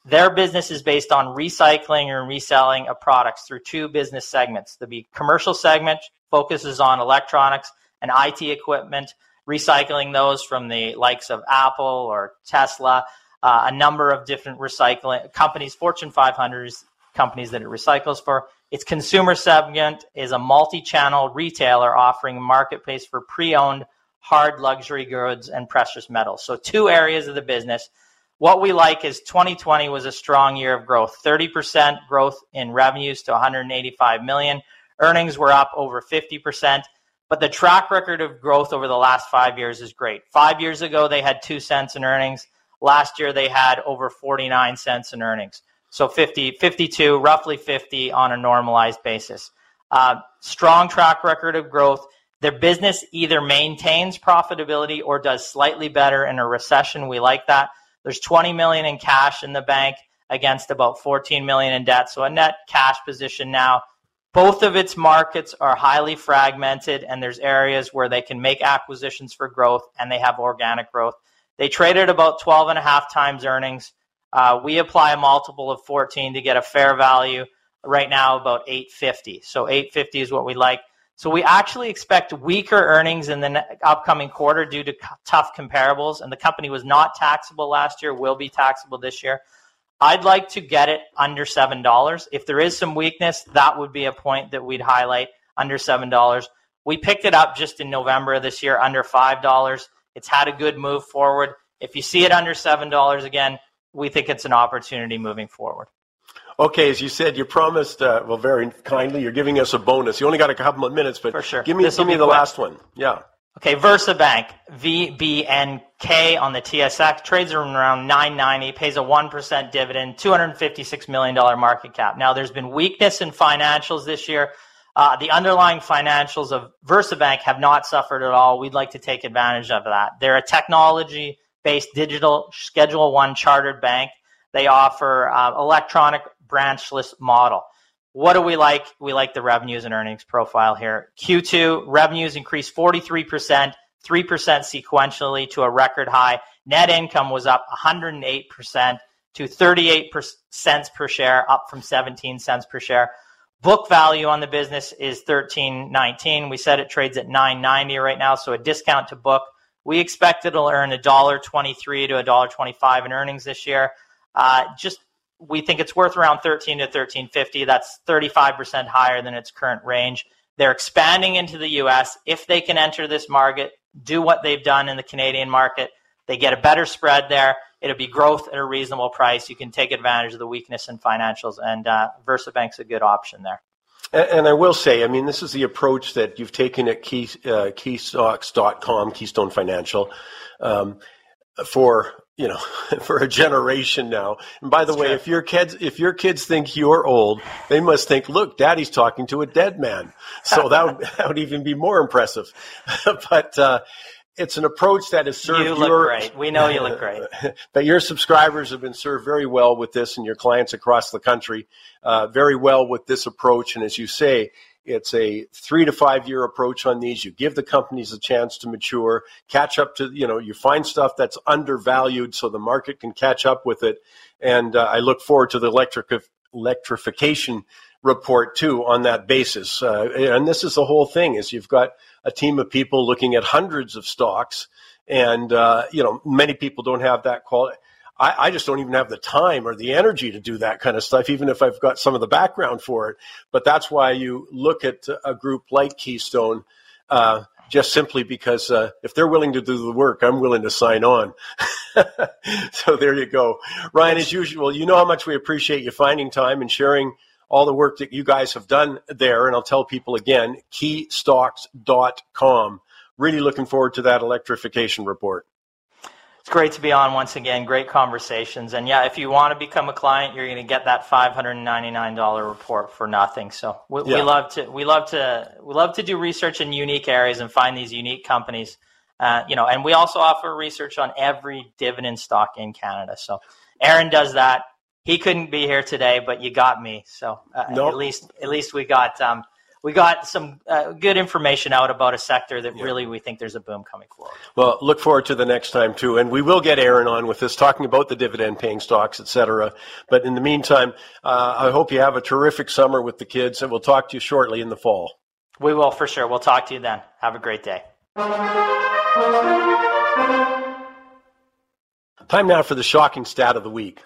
Their business is based on recycling and reselling of products through two business segments. The commercial segment focuses on electronics and IT equipment, recycling those from the likes of Apple or Tesla, a number of different recycling companies, Fortune 500 companies that it recycles for. Its consumer segment is a multi-channel retailer offering marketplace for pre-owned hard luxury goods and precious metals. So two areas of the business. What we like is 2020 was a strong year of growth, 30% growth in revenues to $185 million. Earnings were up over 50%. But the track record of growth over the last 5 years is great. 5 years ago, they had 2 cents in earnings. Last year, they had over 49 cents in earnings. So 52, roughly 50 on a normalized basis. Strong track record of growth. Their business either maintains profitability or does slightly better in a recession. We like that. There's 20 million in cash in the bank against about 14 million in debt. So a net cash position now. Both of its markets are highly fragmented, and there's areas where they can make acquisitions for growth, and they have organic growth. They trade at about 12 and a half times earnings. We apply a multiple of 14 to get a fair value right now, about 850. So 850 is what we like. So we actually expect weaker earnings in the upcoming quarter due to tough comparables, and the company was not taxable last year, will be taxable this year. I'd like to get it under $7. If there is some weakness, that would be a point that we'd highlight, under $7. We picked it up just in November of this year, under $5. It's had a good move forward. If you see it under $7 again, we think it's an opportunity moving forward. Okay, as you said, you promised, very kindly, you're giving us a bonus. You only got a couple of minutes, but for sure. give me the last one. Yeah. Okay, VersaBank, VBNK on the TSX, trades around 990, pays a 1% dividend, $256 million market cap. Now, there's been weakness in financials this year. The underlying financials of VersaBank have not suffered at all. We'd like to take advantage of that. They're a technology-based digital Schedule I chartered bank. They offer electronic branchless model. What do we like? We like the revenues and earnings profile here. Q2 revenues increased 43%, 3% sequentially to a record high. Net income was up 108% to 38 cents per share, up from 17 cents per share. Book value on the business is $13.19. We said it trades at $9.90 right now, so a discount to book. We expect it'll earn $1.23 to $1.25 in earnings this year. We think it's worth around $13 to $13.50. That's 35% higher than its current range. They're expanding into the U.S. If they can enter this market, do what they've done in the Canadian market, they get a better spread there. It'll be growth at a reasonable price. You can take advantage of the weakness in financials, and VersaBank's a good option there. And I will say, this is the approach that you've taken at keystocks.com, Keystone Financial, for a generation now. And by the way, true. if your kids think you're old, they must think, look, daddy's talking to a dead man. So that would even be more impressive. But it's an approach that has served you. Look great. We know you look great. But your subscribers have been served very well with this, and your clients across the country very well with this approach. And as you say, it's a 3 to 5 year approach on these. You give the companies a chance to mature, catch up to, you find stuff that's undervalued so the market can catch up with it. And I look forward to the electrification report too on that basis. And this is the whole thing, is you've got a team of people looking at hundreds of stocks And, you know, many people don't have that quality. I just don't even have the time or the energy to do that kind of stuff, even if I've got some of the background for it. But that's why you look at a group like Keystone, just simply because if they're willing to do the work, I'm willing to sign on. So there you go. Ryan, as usual, you know how much we appreciate you finding time and sharing all the work that you guys have done there. And I'll tell people again, keystocks.com. Really looking forward to that electrification report. It's great to be on once again. Great conversations. And yeah, if you want to become a client, you're going to get that $599 report for nothing. So we love to do research in unique areas and find these unique companies. You know, and we also offer research on every dividend stock in Canada. So Aaron does that. He couldn't be here today, but you got me. So nope. at least we got some good information out about a sector that really we think there's a boom coming forward. Well, look forward to the next time, too. And we will get Aaron on with us talking about the dividend-paying stocks, et cetera. But in the meantime, I hope you have a terrific summer with the kids, and we'll talk to you shortly in the fall. We will, for sure. We'll talk to you then. Have a great day. Time now for the shocking stat of the week.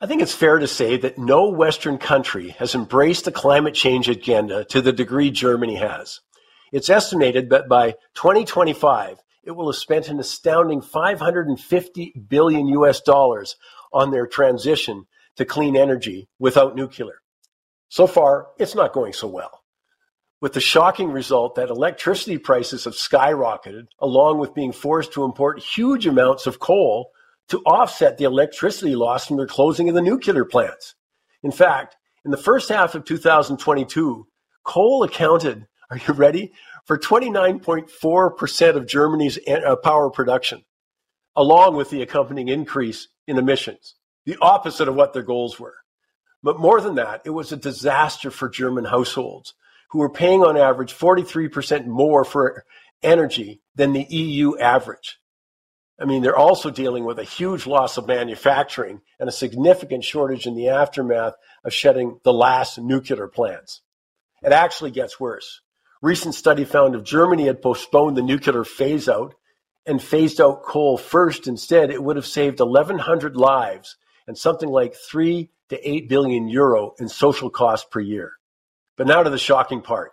I think it's fair to say that no Western country has embraced the climate change agenda to the degree Germany has. It's estimated that by 2025, it will have spent an astounding $550 billion on their transition to clean energy without nuclear. So far, it's not going so well, with the shocking result that electricity prices have skyrocketed, along with being forced to import huge amounts of coal to offset the electricity loss from their closing of the nuclear plants. In fact, in the first half of 2022, coal accounted, are you ready, for 29.4% of Germany's power production, along with the accompanying increase in emissions, the opposite of what their goals were. But more than that, it was a disaster for German households, who were paying on average 43% more for energy than the EU average. I mean, they're also dealing with a huge loss of manufacturing and a significant shortage in the aftermath of shutting the last nuclear plants. It actually gets worse. Recent study found if Germany had postponed the nuclear phase out and phased out coal first instead, it would have saved 1,100 lives and something like €3 to €8 billion in social costs per year. But now to the shocking part.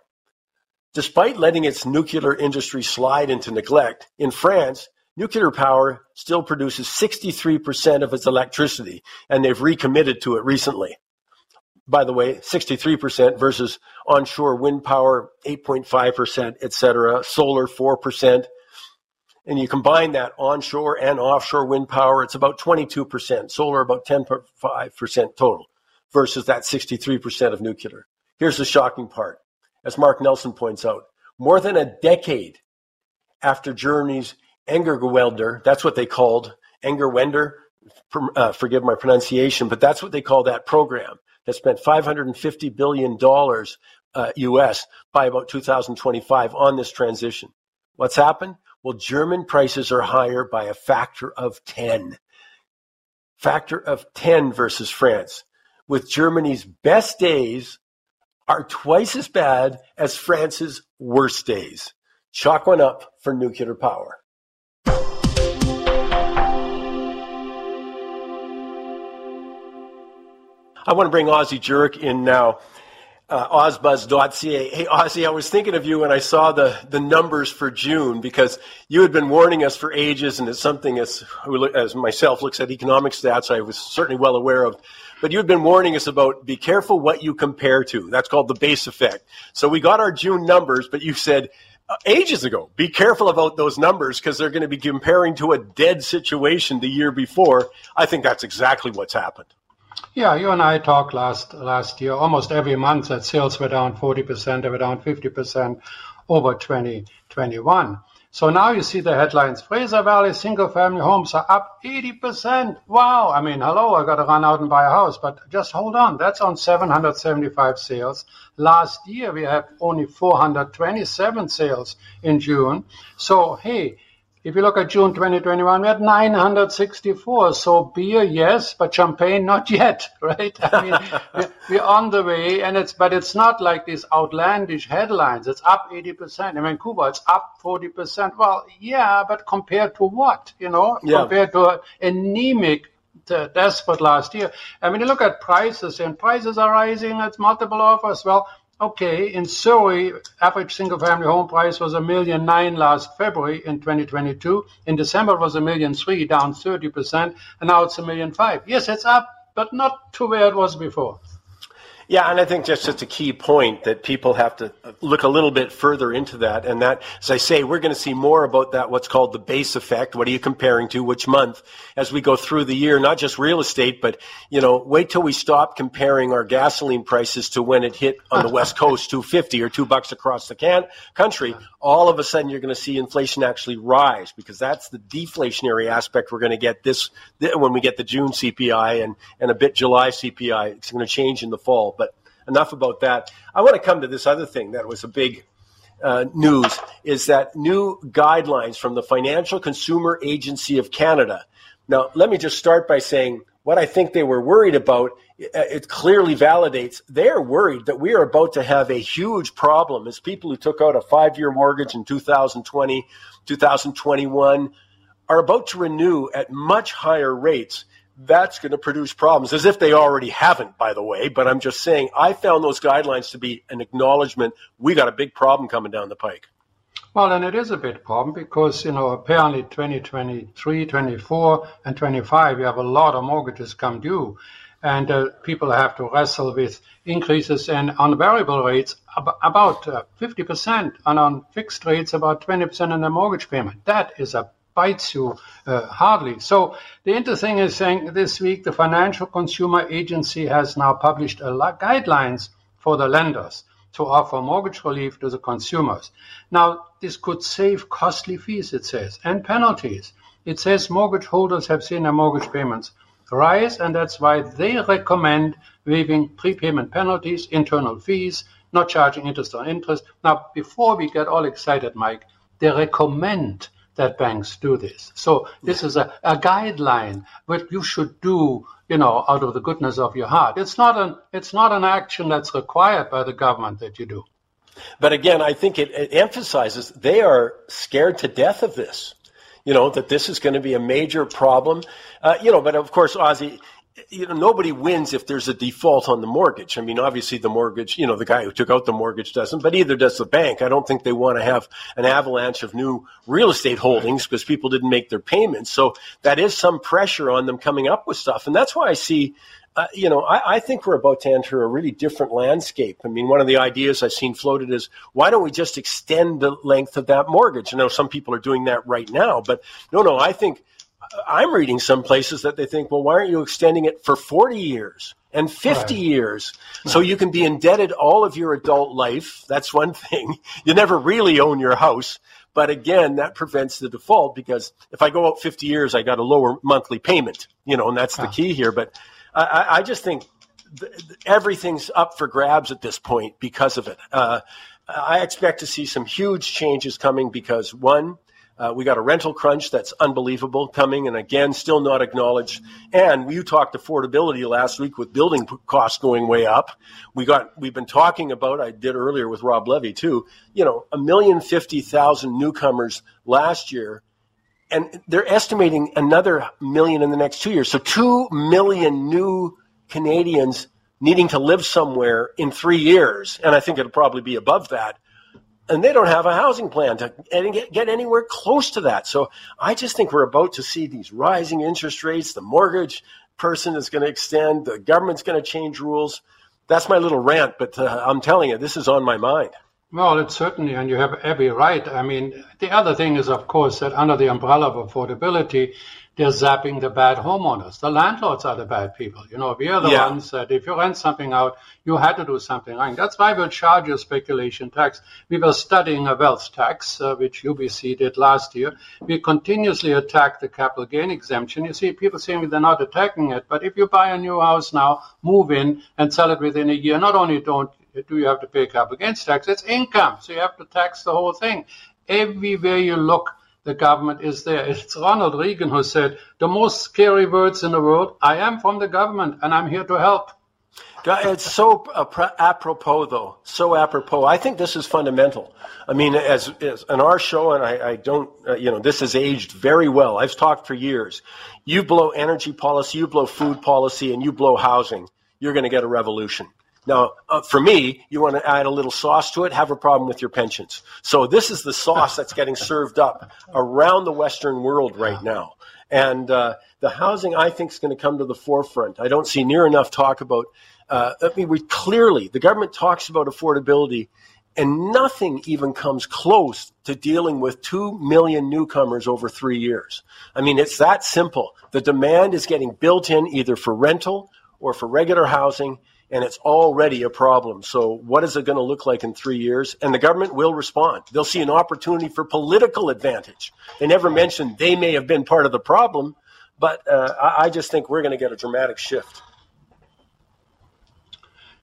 Despite letting its nuclear industry slide into neglect, in France, nuclear power still produces 63% of its electricity, and they've recommitted to it recently. By the way, 63% versus onshore wind power, 8.5%, etc., solar, 4%. And you combine that onshore and offshore wind power, it's about 22%, solar about 10.5% total, versus that 63% of nuclear. Here's the shocking part. As Mark Nelson points out, more than a decade after Germany's Energiewende, that's what they called Energiewende, forgive my pronunciation, but that's what they call that program that spent $550 billion US by about 2025 on this transition. What's happened? Well, German prices are higher by a factor of 10. Factor of 10 versus France, with Germany's best days are twice as bad as France's worst days. Chalk one up for nuclear power. I want to bring Ozzy Jurek in now, ozbuzz.ca. Hey, Ozzy, I was thinking of you when I saw the numbers for June, because you had been warning us for ages, and it's something as myself looks at economic stats, I was certainly well aware of. But you had been warning us about be careful what you compare to. That's called the base effect. So we got our June numbers, but you said ages ago, be careful about those numbers because they're going to be comparing to a dead situation the year before. I think that's exactly what's happened. Yeah, you and I talked last year almost every month that sales were down 40%, they were down 50% over 2021. So now you see the headlines. Fraser Valley single-family homes are up 80%. Wow. I mean, hello, I got to run out and buy a house. But just hold on. That's on 775 sales. Last year, we had only 427 sales in June. So, hey, If you look at June 2021, we had 964. So beer, yes, but champagne, not yet, right? I mean, we're on the way, and it's not like these outlandish headlines. It's up 80%. In Vancouver, it's up 40%. Well, yeah, but compared to what? You know, yeah. Compared to anemic despot last year. I mean, you look at prices, and prices are rising. It's multiple offers. Well, okay, in Surrey, average single-family home price was $1,009,000 last February in 2022. In December, it was $1,003,000, down 30%, and now it's $1,005,000. Yes, it's up, but not to where it was before. Yeah, and I think that's just a key point that people have to look a little bit further into that. And that, as I say, we're going to see more about that, what's called the base effect. What are you comparing to, which month, as we go through the year, not just real estate, but, you know, wait till we stop comparing our gasoline prices to when it hit on the West Coast, $2.50 or $2 across the country. All of a sudden, you're going to see inflation actually rise, because that's the deflationary aspect we're going to get this when we get the June CPI and a bit July CPI. It's going to change in the fall. But enough about that. I want to come to this other thing that was a big news, is that new guidelines from the Financial Consumer Agency of Canada. Now, let me just start by saying what I think they were worried about, it clearly validates. They're worried that we are about to have a huge problem as people who took out a 5-year mortgage in 2020, 2021 are about to renew at much higher rates. That's going to produce problems, as if they already haven't, by the way. But I'm just saying, I found those guidelines to be an acknowledgement we got a big problem coming down the pike. Well, and it is a big problem because, you know, apparently 2023, 24, and 25, you have a lot of mortgages come due. And people have to wrestle with increases in on variable rates about 50% and on fixed rates about 20% in the mortgage payment. That is a bites you hardly. So the interesting thing is saying this week, the Financial Consumer Agency has now published a guidelines for the lenders to offer mortgage relief to the consumers. Now, this could save costly fees, it says, and penalties. It says mortgage holders have seen their mortgage payments rise, and that's why they recommend waiving prepayment penalties, internal fees, not charging interest on interest. Now, before we get all excited, Mike, they recommend that banks do this. So this is a guideline what you should do, you know, out of the goodness of your heart. It's not an action that's required by the government that you do. But again, I think it emphasizes they are scared to death of this, you know, that this is going to be a major problem. You know, but of course, Ozzy, you know, nobody wins if there's a default on the mortgage. I mean, obviously the mortgage, you know, the guy who took out the mortgage doesn't, but either does the bank. I don't think they want to have an avalanche of new real estate holdings because people didn't make their payments. So that is some pressure on them coming up with stuff. And that's why I see, you know, I think we're about to enter a really different landscape. I mean, one of the ideas I've seen floated is, why don't we just extend the length of that mortgage? I know some people are doing that right now, but no, I think I'm reading some places that they think, well, why aren't you extending it for 40 years and 50 years? So you can be indebted all of your adult life. That's one thing. You never really own your house. But again, that prevents the default, because if I go out 50 years, I got a lower monthly payment, you know, and that's the key here. But I just think everything's up for grabs at this point because of it. I expect to see some huge changes coming because, one, we got a rental crunch that's unbelievable coming, and again, still not acknowledged. And you talked affordability last week with building costs going way up. We've been talking about, I did earlier with Rob Levy too, you know, 1,050,000 newcomers last year, and they're estimating another 1 million in the next 2 years. So 2 million new Canadians needing to live somewhere in 3 years, and I think it'll probably be above that. And they don't have a housing plan to get anywhere close to that. So I just think we're about to see these rising interest rates. The mortgage person is going to extend. The government's going to change rules. That's my little rant, but I'm telling you, this is on my mind. Well, it's certainly, and you have every right. I mean, the other thing is, of course, that under the umbrella of affordability, they're zapping the bad homeowners. The landlords are the bad people. You know, we are the ones that if you rent something out, you had to do something right. That's why we'll charge you speculation tax. We were studying a wealth tax, which UBC did last year. We continuously attack the capital gain exemption. You see, people saying they're not attacking it, but if you buy a new house now, move in, and sell it within a year, not only do you have to pay capital gains tax, it's income. So you have to tax the whole thing. Everywhere you look, the government is there. It's Ronald Reagan who said, the most scary words in the world, I am from the government and I'm here to help. It's so apropos, though. So apropos. I think this is fundamental. I mean, as on our show, and I don't, you know, this has aged very well. I've talked for years. You blow energy policy, you blow food policy, and you blow housing. You're going to get a revolution. Now, for me, you want to add a little sauce to it, have a problem with your pensions. So this is the sauce that's getting served up around the Western world right now. And the housing, I think, is going to come to the forefront. I don't see near enough talk about clearly, the government talks about affordability, and nothing even comes close to dealing with 2 million newcomers over 3 years. I mean, it's that simple. The demand is getting built in either for rental or for regular housing, and it's already a problem. So what is it going to look like in 3 years? And the government will respond. They'll see an opportunity for political advantage. They never mentioned they may have been part of the problem, but I just think we're going to get a dramatic shift.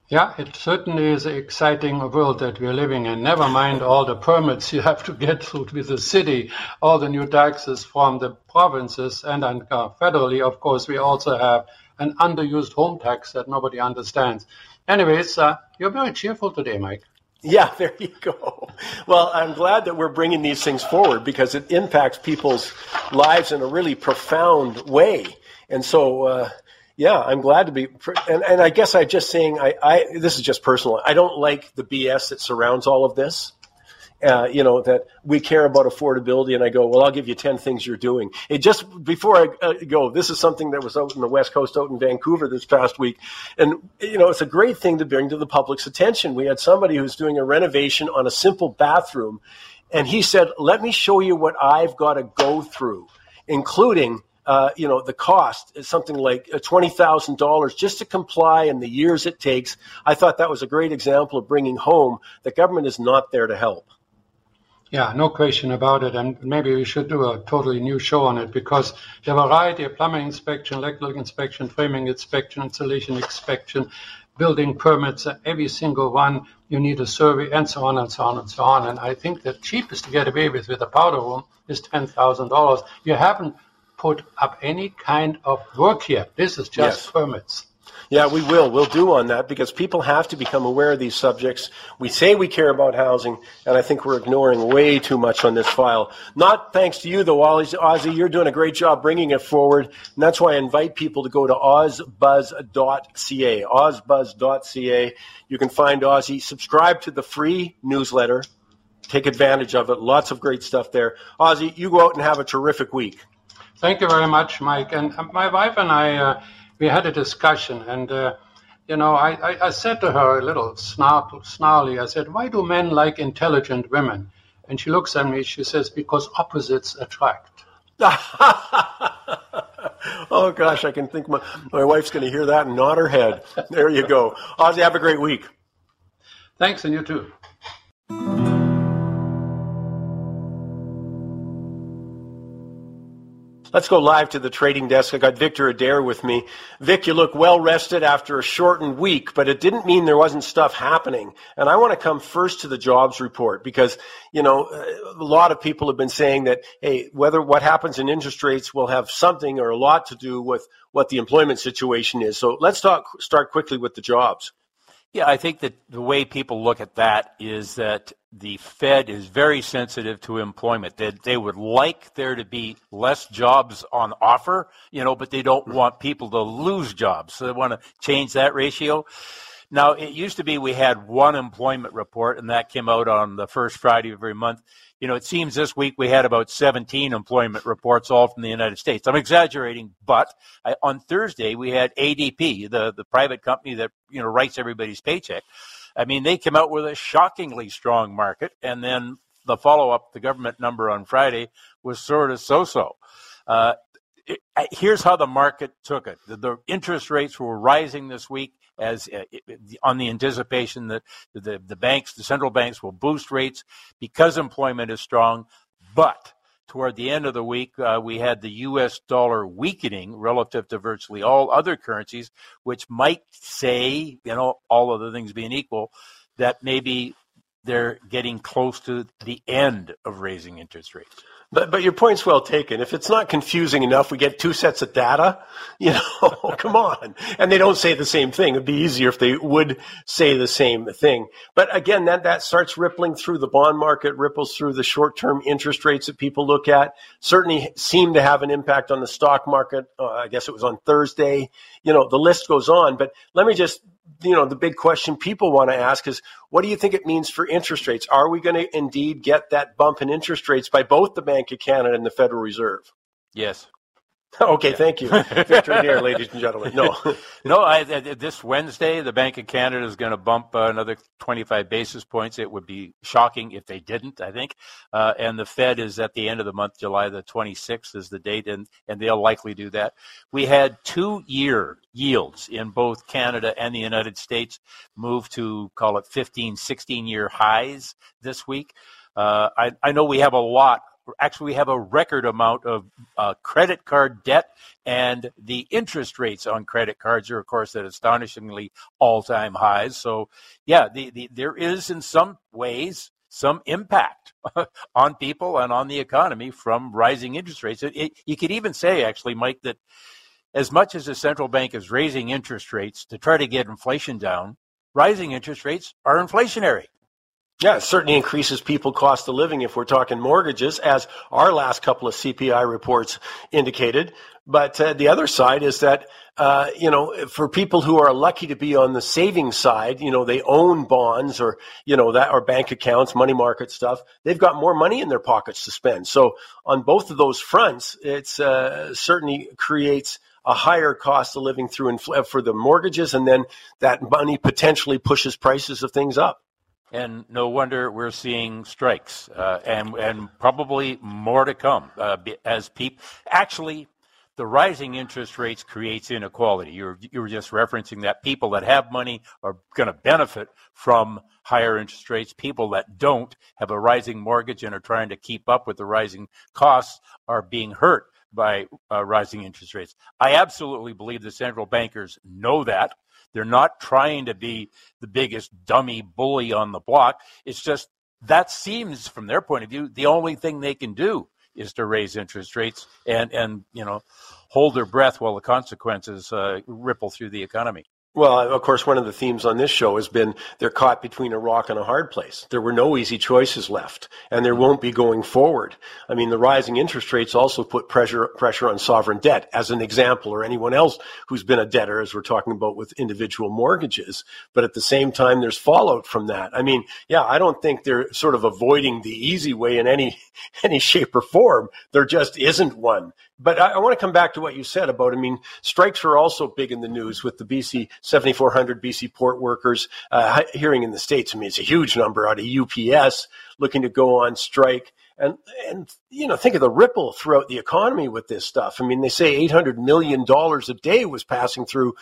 Yeah, it certainly is an exciting world that we're living in. Never mind all the permits you have to get through with the city, all the new taxes from the provinces and federally. Of course, we also have an underused home tax that nobody understands. Anyways, you're very cheerful today, Mike. Yeah, there you go. Well, I'm glad that we're bringing these things forward because it impacts people's lives in a really profound way. And so, yeah, I'm glad to be. And I guess I'm just saying, this is just personal. I don't like the BS that surrounds all of this. You know, that we care about affordability, and I go, well, I'll give you 10 things you're doing. It just, before I go, this is something that was out in the West Coast, out in Vancouver this past week. And, you know, it's a great thing to bring to the public's attention. We had somebody who's doing a renovation on a simple bathroom, and he said, let me show you what I've got to go through, including, you know, the cost is something like $20,000 just to comply and the years it takes. I thought that was a great example of bringing home that government is not there to help. Yeah, no question about it. And maybe we should do a totally new show on it because the variety of plumbing inspection, electrical inspection, framing inspection, insulation inspection, building permits, every single one, you need a survey and so on and so on and so on. And I think the cheapest to get away with a powder room is $10,000. You haven't put up any kind of work yet. This is just permits. Yeah, we will. We'll do on that because people have to become aware of these subjects. We say we care about housing, and I think we're ignoring way too much on this file. Not thanks to you, though, Ozzy. You're doing a great job bringing it forward, and that's why I invite people to go to ozbuzz.ca, ozbuzz.ca. You can find Ozzy. Subscribe to the free newsletter. Take advantage of it. Lots of great stuff there. Ozzy, you go out and have a terrific week. Thank you very much, Mike. And my wife and I... we had a discussion, and, you know, I said to her a little snarly, I said, why do men like intelligent women? And she looks at me, she says, because opposites attract. Oh, gosh, I can think my wife's going to hear that and nod her head. There you go. Ozzy, have a great week. Thanks, and you too. Let's go live to the trading desk. I got Victor Adair with me. Vic, you look well-rested after a shortened week, but it didn't mean there wasn't stuff happening. And I want to come first to the jobs report because, you know, a lot of people have been saying that, hey, whether what happens in interest rates will have something or a lot to do with what the employment situation is. So let's start quickly with the jobs. Yeah, I think that the way people look at that is that the Fed is very sensitive to employment. They would like there to be less jobs on offer, you know, but they don't want people to lose jobs. So they want to change that ratio. Now, it used to be we had one employment report, and that came out on the first Friday of every month. You know, it seems this week we had about 17 employment reports, all from the United States. I'm exaggerating, but on Thursday we had ADP, the private company that, you know, writes everybody's paycheck. I mean, they came out with a shockingly strong market, and then the follow-up, the government number on Friday, was sort of so-so. Here's how the market took it. The interest rates were rising this week as on the anticipation that the central banks will boost rates because employment is strong. But toward the end of the week, we had the U.S. dollar weakening relative to virtually all other currencies, which might say, you know, all other things being equal, that maybe they're getting close to the end of raising interest rates. But your point's well taken. If it's not confusing enough, we get two sets of data, you know, come on. And they don't say the same thing. It'd be easier if they would say the same thing. But again, that starts rippling through the bond market, ripples through the short-term interest rates that people look at, certainly seem to have an impact on the stock market. I guess it was on Thursday. You know, the list goes on. But let me just, you know, the big question people want to ask is, what do you think it means for interest rates? Are we going to indeed get that bump in interest rates by both the Bank of Canada and the Federal Reserve? Yes. Okay, yeah. Thank you. Victor here, ladies and gentlemen. This Wednesday, the Bank of Canada is going to bump another 25 basis points. It would be shocking if they didn't, I think. And the Fed is at the end of the month, July the 26th is the date, and they'll likely do that. We had 2-year yields in both Canada and the United States move to, call it 15, 16-year highs this week. I know we have a lot. Actually, we have a record amount of credit card debt, and the interest rates on credit cards are, of course, at astonishingly all-time highs. So, yeah, there is, in some ways, some impact on people and on the economy from rising interest rates. You could even say, actually, Mike, that as much as the central bank is raising interest rates to try to get inflation down, rising interest rates are inflationary. Yeah, it certainly increases people's cost of living if we're talking mortgages, as our last couple of CPI reports indicated. But the other side is that, you know, for people who are lucky to be on the savings side, you know, they own bonds or, you know, that or bank accounts, money market stuff. They've got more money in their pockets to spend. So on both of those fronts, it's certainly creates a higher cost of living through for the mortgages. And then that money potentially pushes prices of things up. And no wonder we're seeing strikes, and probably more to come as people. Actually, the rising interest rates creates inequality. You were just referencing that people that have money are going to benefit from higher interest rates. People that don't have a rising mortgage and are trying to keep up with the rising costs are being hurt by rising interest rates. I absolutely believe the central bankers know that. They're not trying to be the biggest dummy bully on the block. It's just that seems, from their point of view, the only thing they can do is to raise interest rates and you know, hold their breath while the consequences ripple through the economy. Well, of course, one of the themes on this show has been they're caught between a rock and a hard place. There were no easy choices left, and there won't be going forward. I mean, the rising interest rates also put pressure on sovereign debt, as an example, or anyone else who's been a debtor, as we're talking about with individual mortgages. But at the same time, there's fallout from that. I mean, yeah, I don't think they're sort of avoiding the easy way in any shape or form. There just isn't one. But I want to come back to what you said about, I mean, strikes are also big in the news with the BC 7,400 BC port workers hearing in the States. I mean, it's a huge number out of UPS looking to go on strike. And you know, think of the ripple throughout the economy with this stuff. I mean, they say $800 million a day was passing through,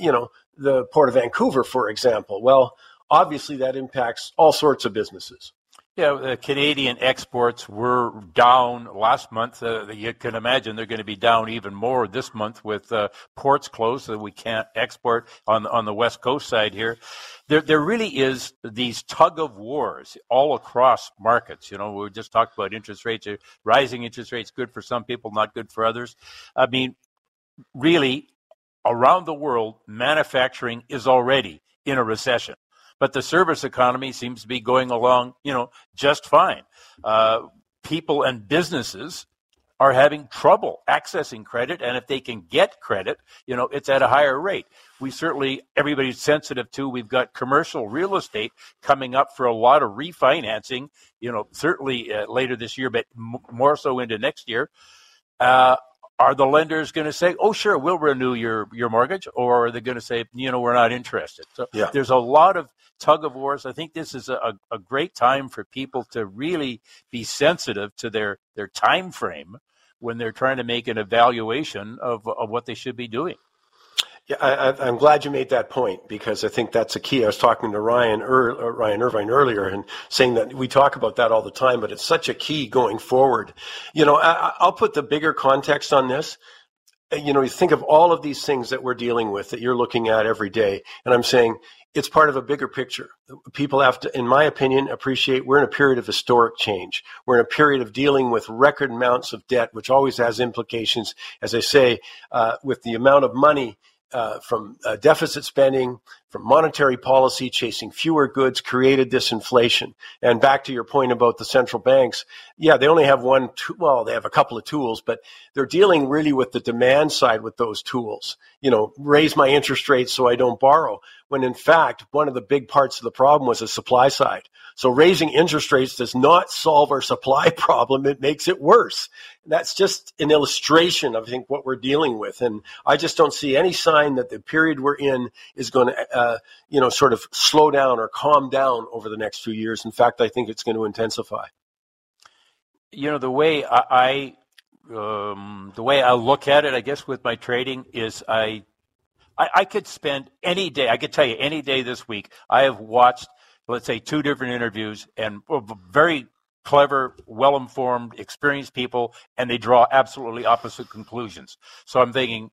you know, the Port of Vancouver, for example. Well, obviously that impacts all sorts of businesses. Yeah, the Canadian exports were down last month. You can imagine they're going to be down even more this month with ports closed, so we can't export on the West Coast side here. There really is these tug-of-wars all across markets. You know, we just talked about interest rates. Rising interest rates, good for some people, not good for others. I mean, really, around the world, manufacturing is already in a recession. But the service economy seems to be going along, you know, just fine. People and businesses are having trouble accessing credit, and if they can get credit, you know, it's at a higher rate. We certainly, everybody's sensitive to, we've got commercial real estate coming up for a lot of refinancing, you know, certainly later this year, but more so into next year. Are the lenders going to say, oh, sure, we'll renew your mortgage? Or are they going to say, you know, we're not interested? So yeah. There's a lot of tug of wars. I think this is a great time for people to really be sensitive to their time frame when they're trying to make an evaluation of what they should be doing. Yeah, I'm glad you made that point because I think that's a key. I was talking to Ryan Irvine earlier and saying that we talk about that all the time, but it's such a key going forward. You know, I'll put the bigger context on this. You know, you think of all of these things that we're dealing with that you're looking at every day, and I'm saying it's part of a bigger picture. People have to, in my opinion, appreciate we're in a period of historic change. We're in a period of dealing with record amounts of debt, which always has implications, as I say, with the amount of money from deficit spending, from monetary policy, chasing fewer goods, created this inflation. And back to your point about the central banks, yeah, they only have one tool, well, they have a couple of tools, but they're dealing really with the demand side with those tools. You know, raise my interest rates so I don't borrow, when in fact, one of the big parts of the problem was the supply side. So raising interest rates does not solve our supply problem, it makes it worse. That's just an illustration of, I think, what we're dealing with. And I just don't see any sign that the period we're in is going to, you know, sort of slow down or calm down over the next few years. In fact, I think it's going to intensify. You know, the way I look at it, I guess, with my trading is I could spend any day, I could tell you any day this week, I have watched, let's say, two different interviews and very clever, well-informed, experienced people, and they draw absolutely opposite conclusions. So I'm thinking,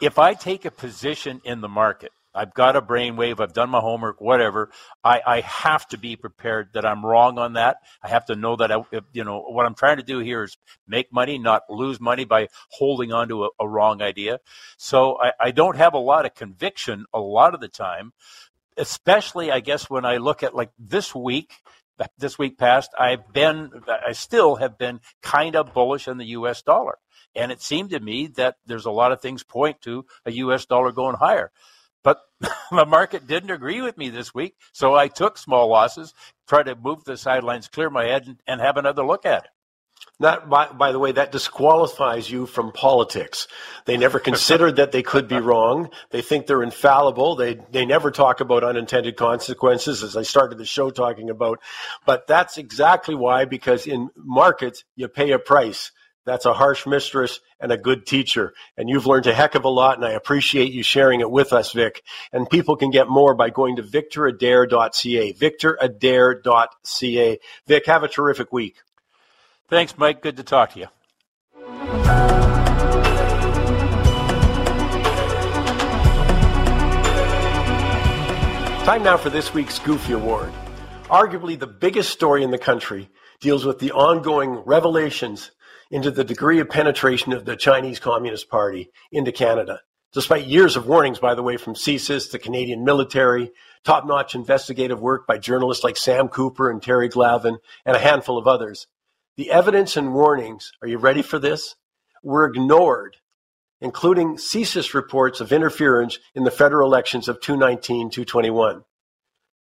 if I take a position in the market, I've got a brainwave, I've done my homework, whatever, I have to be prepared that I'm wrong on that. I have to know that, what I'm trying to do here is make money, not lose money by holding on to a wrong idea. So I don't have a lot of conviction a lot of the time, especially, I guess, when I look at like this week past, I still have been kind of bullish on the U.S. dollar. And it seemed to me that there's a lot of things point to a U.S. dollar going higher. But the market didn't agree with me this week, so I took small losses, tried to move the sidelines, clear my head, and have another look at it. That, by the way, that disqualifies you from politics. They never considered that they could be wrong. They think they're infallible. They never talk about unintended consequences, as I started the show talking about. But that's exactly why, because in markets, you pay a price. That's a harsh mistress and a good teacher. And you've learned a heck of a lot, and I appreciate you sharing it with us, Vic. And people can get more by going to victoradair.ca, victoradair.ca. Vic, have a terrific week. Thanks, Mike. Good to talk to you. Time now for this week's Goofy Award. Arguably the biggest story in the country deals with the ongoing revelations into the degree of penetration of the Chinese Communist Party into Canada. Despite years of warnings, by the way, from CSIS, the Canadian military, top-notch investigative work by journalists like Sam Cooper and Terry Glavin, and a handful of others, the evidence and warnings, are you ready for this, were ignored, including CSIS reports of interference in the federal elections of 2019-2021.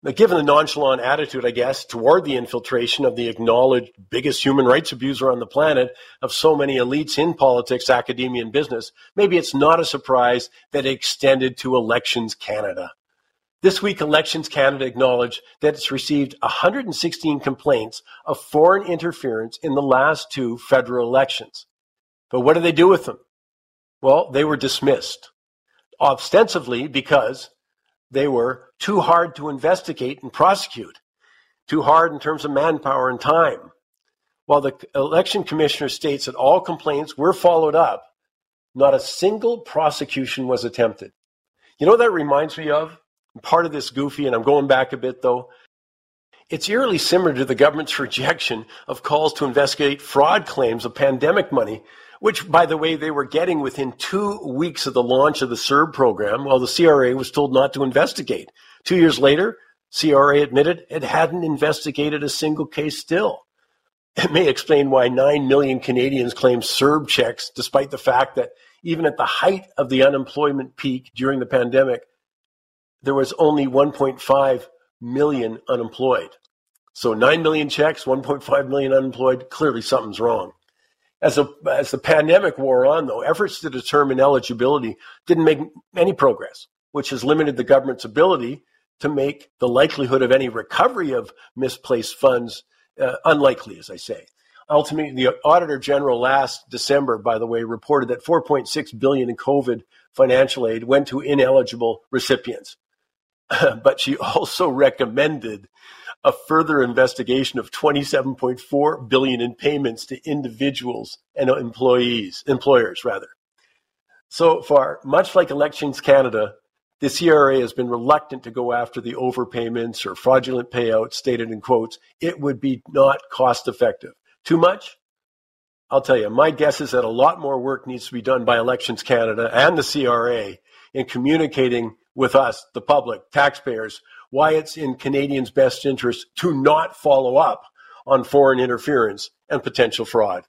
Now, given the nonchalant attitude, I guess, toward the infiltration of the acknowledged biggest human rights abuser on the planet of so many elites in politics, academia, and business, maybe it's not a surprise that it extended to Elections Canada. This week, Elections Canada acknowledged that it's received 116 complaints of foreign interference in the last two federal elections. But what did they do with them? Well, they were dismissed, ostensibly because they were too hard to investigate and prosecute, too hard in terms of manpower and time. While the election commissioner states that all complaints were followed up, not a single prosecution was attempted. You know what that reminds me of? Part of this goofy, and I'm going back a bit though, it's eerily similar to the government's rejection of calls to investigate fraud claims of pandemic money, which, by the way, they were getting within 2 weeks of the launch of the CERB program, while the CRA was told not to investigate. 2 years later, CRA admitted it hadn't investigated a single case still. It may explain why 9 million Canadians claim CERB checks, despite the fact that even at the height of the unemployment peak during the pandemic, there was only 1.5 million unemployed. So 9 million checks, 1.5 million unemployed, clearly something's wrong. As the pandemic wore on, though, efforts to determine eligibility didn't make any progress, which has limited the government's ability to make the likelihood of any recovery of misplaced funds unlikely, as I say. Ultimately, the Auditor General last December, by the way, reported that $4.6 billion in COVID financial aid went to ineligible recipients. But she also recommended a further investigation of $27.4 billion in payments to individuals and employers. So far, much like Elections Canada, The CRA has been reluctant to go after the overpayments or fraudulent payouts stated in quotes. It would be not cost effective. Too much? I'll tell you, my guess is that a lot more work needs to be done by Elections Canada and the CRA in communicating with us, the public, taxpayers, why it's in Canadians' best interest to not follow up on foreign interference and potential fraud.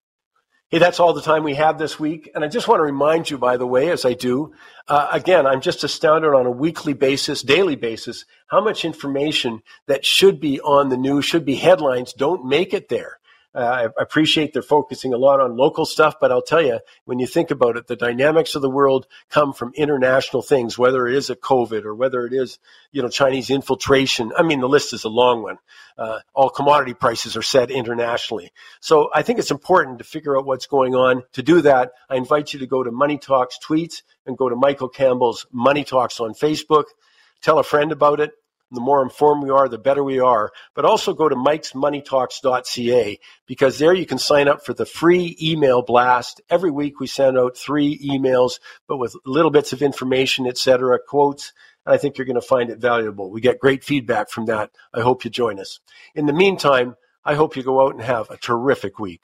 Hey, that's all the time we have this week. And I just want to remind you, by the way, as I do, again, I'm just astounded on a weekly basis, daily basis, how much information that should be on the news, should be headlines, don't make it there. I appreciate they're focusing a lot on local stuff, but I'll tell you, when you think about it, the dynamics of the world come from international things, whether it is a COVID or whether it is, you know, Chinese infiltration. I mean, the list is a long one. All commodity prices are set internationally. So I think it's important to figure out what's going on. To do that, I invite you to go to Money Talks tweets and go to Michael Campbell's Money Talks on Facebook. Tell a friend about it. The more informed we are, the better we are. But also go to mikesmoneytalks.ca, because there you can sign up for the free email blast. Every week we send out 3 emails, but with little bits of information, etc., quotes. And I think you're going to find it valuable. We get great feedback from that. I hope you join us. In the meantime, I hope you go out and have a terrific week.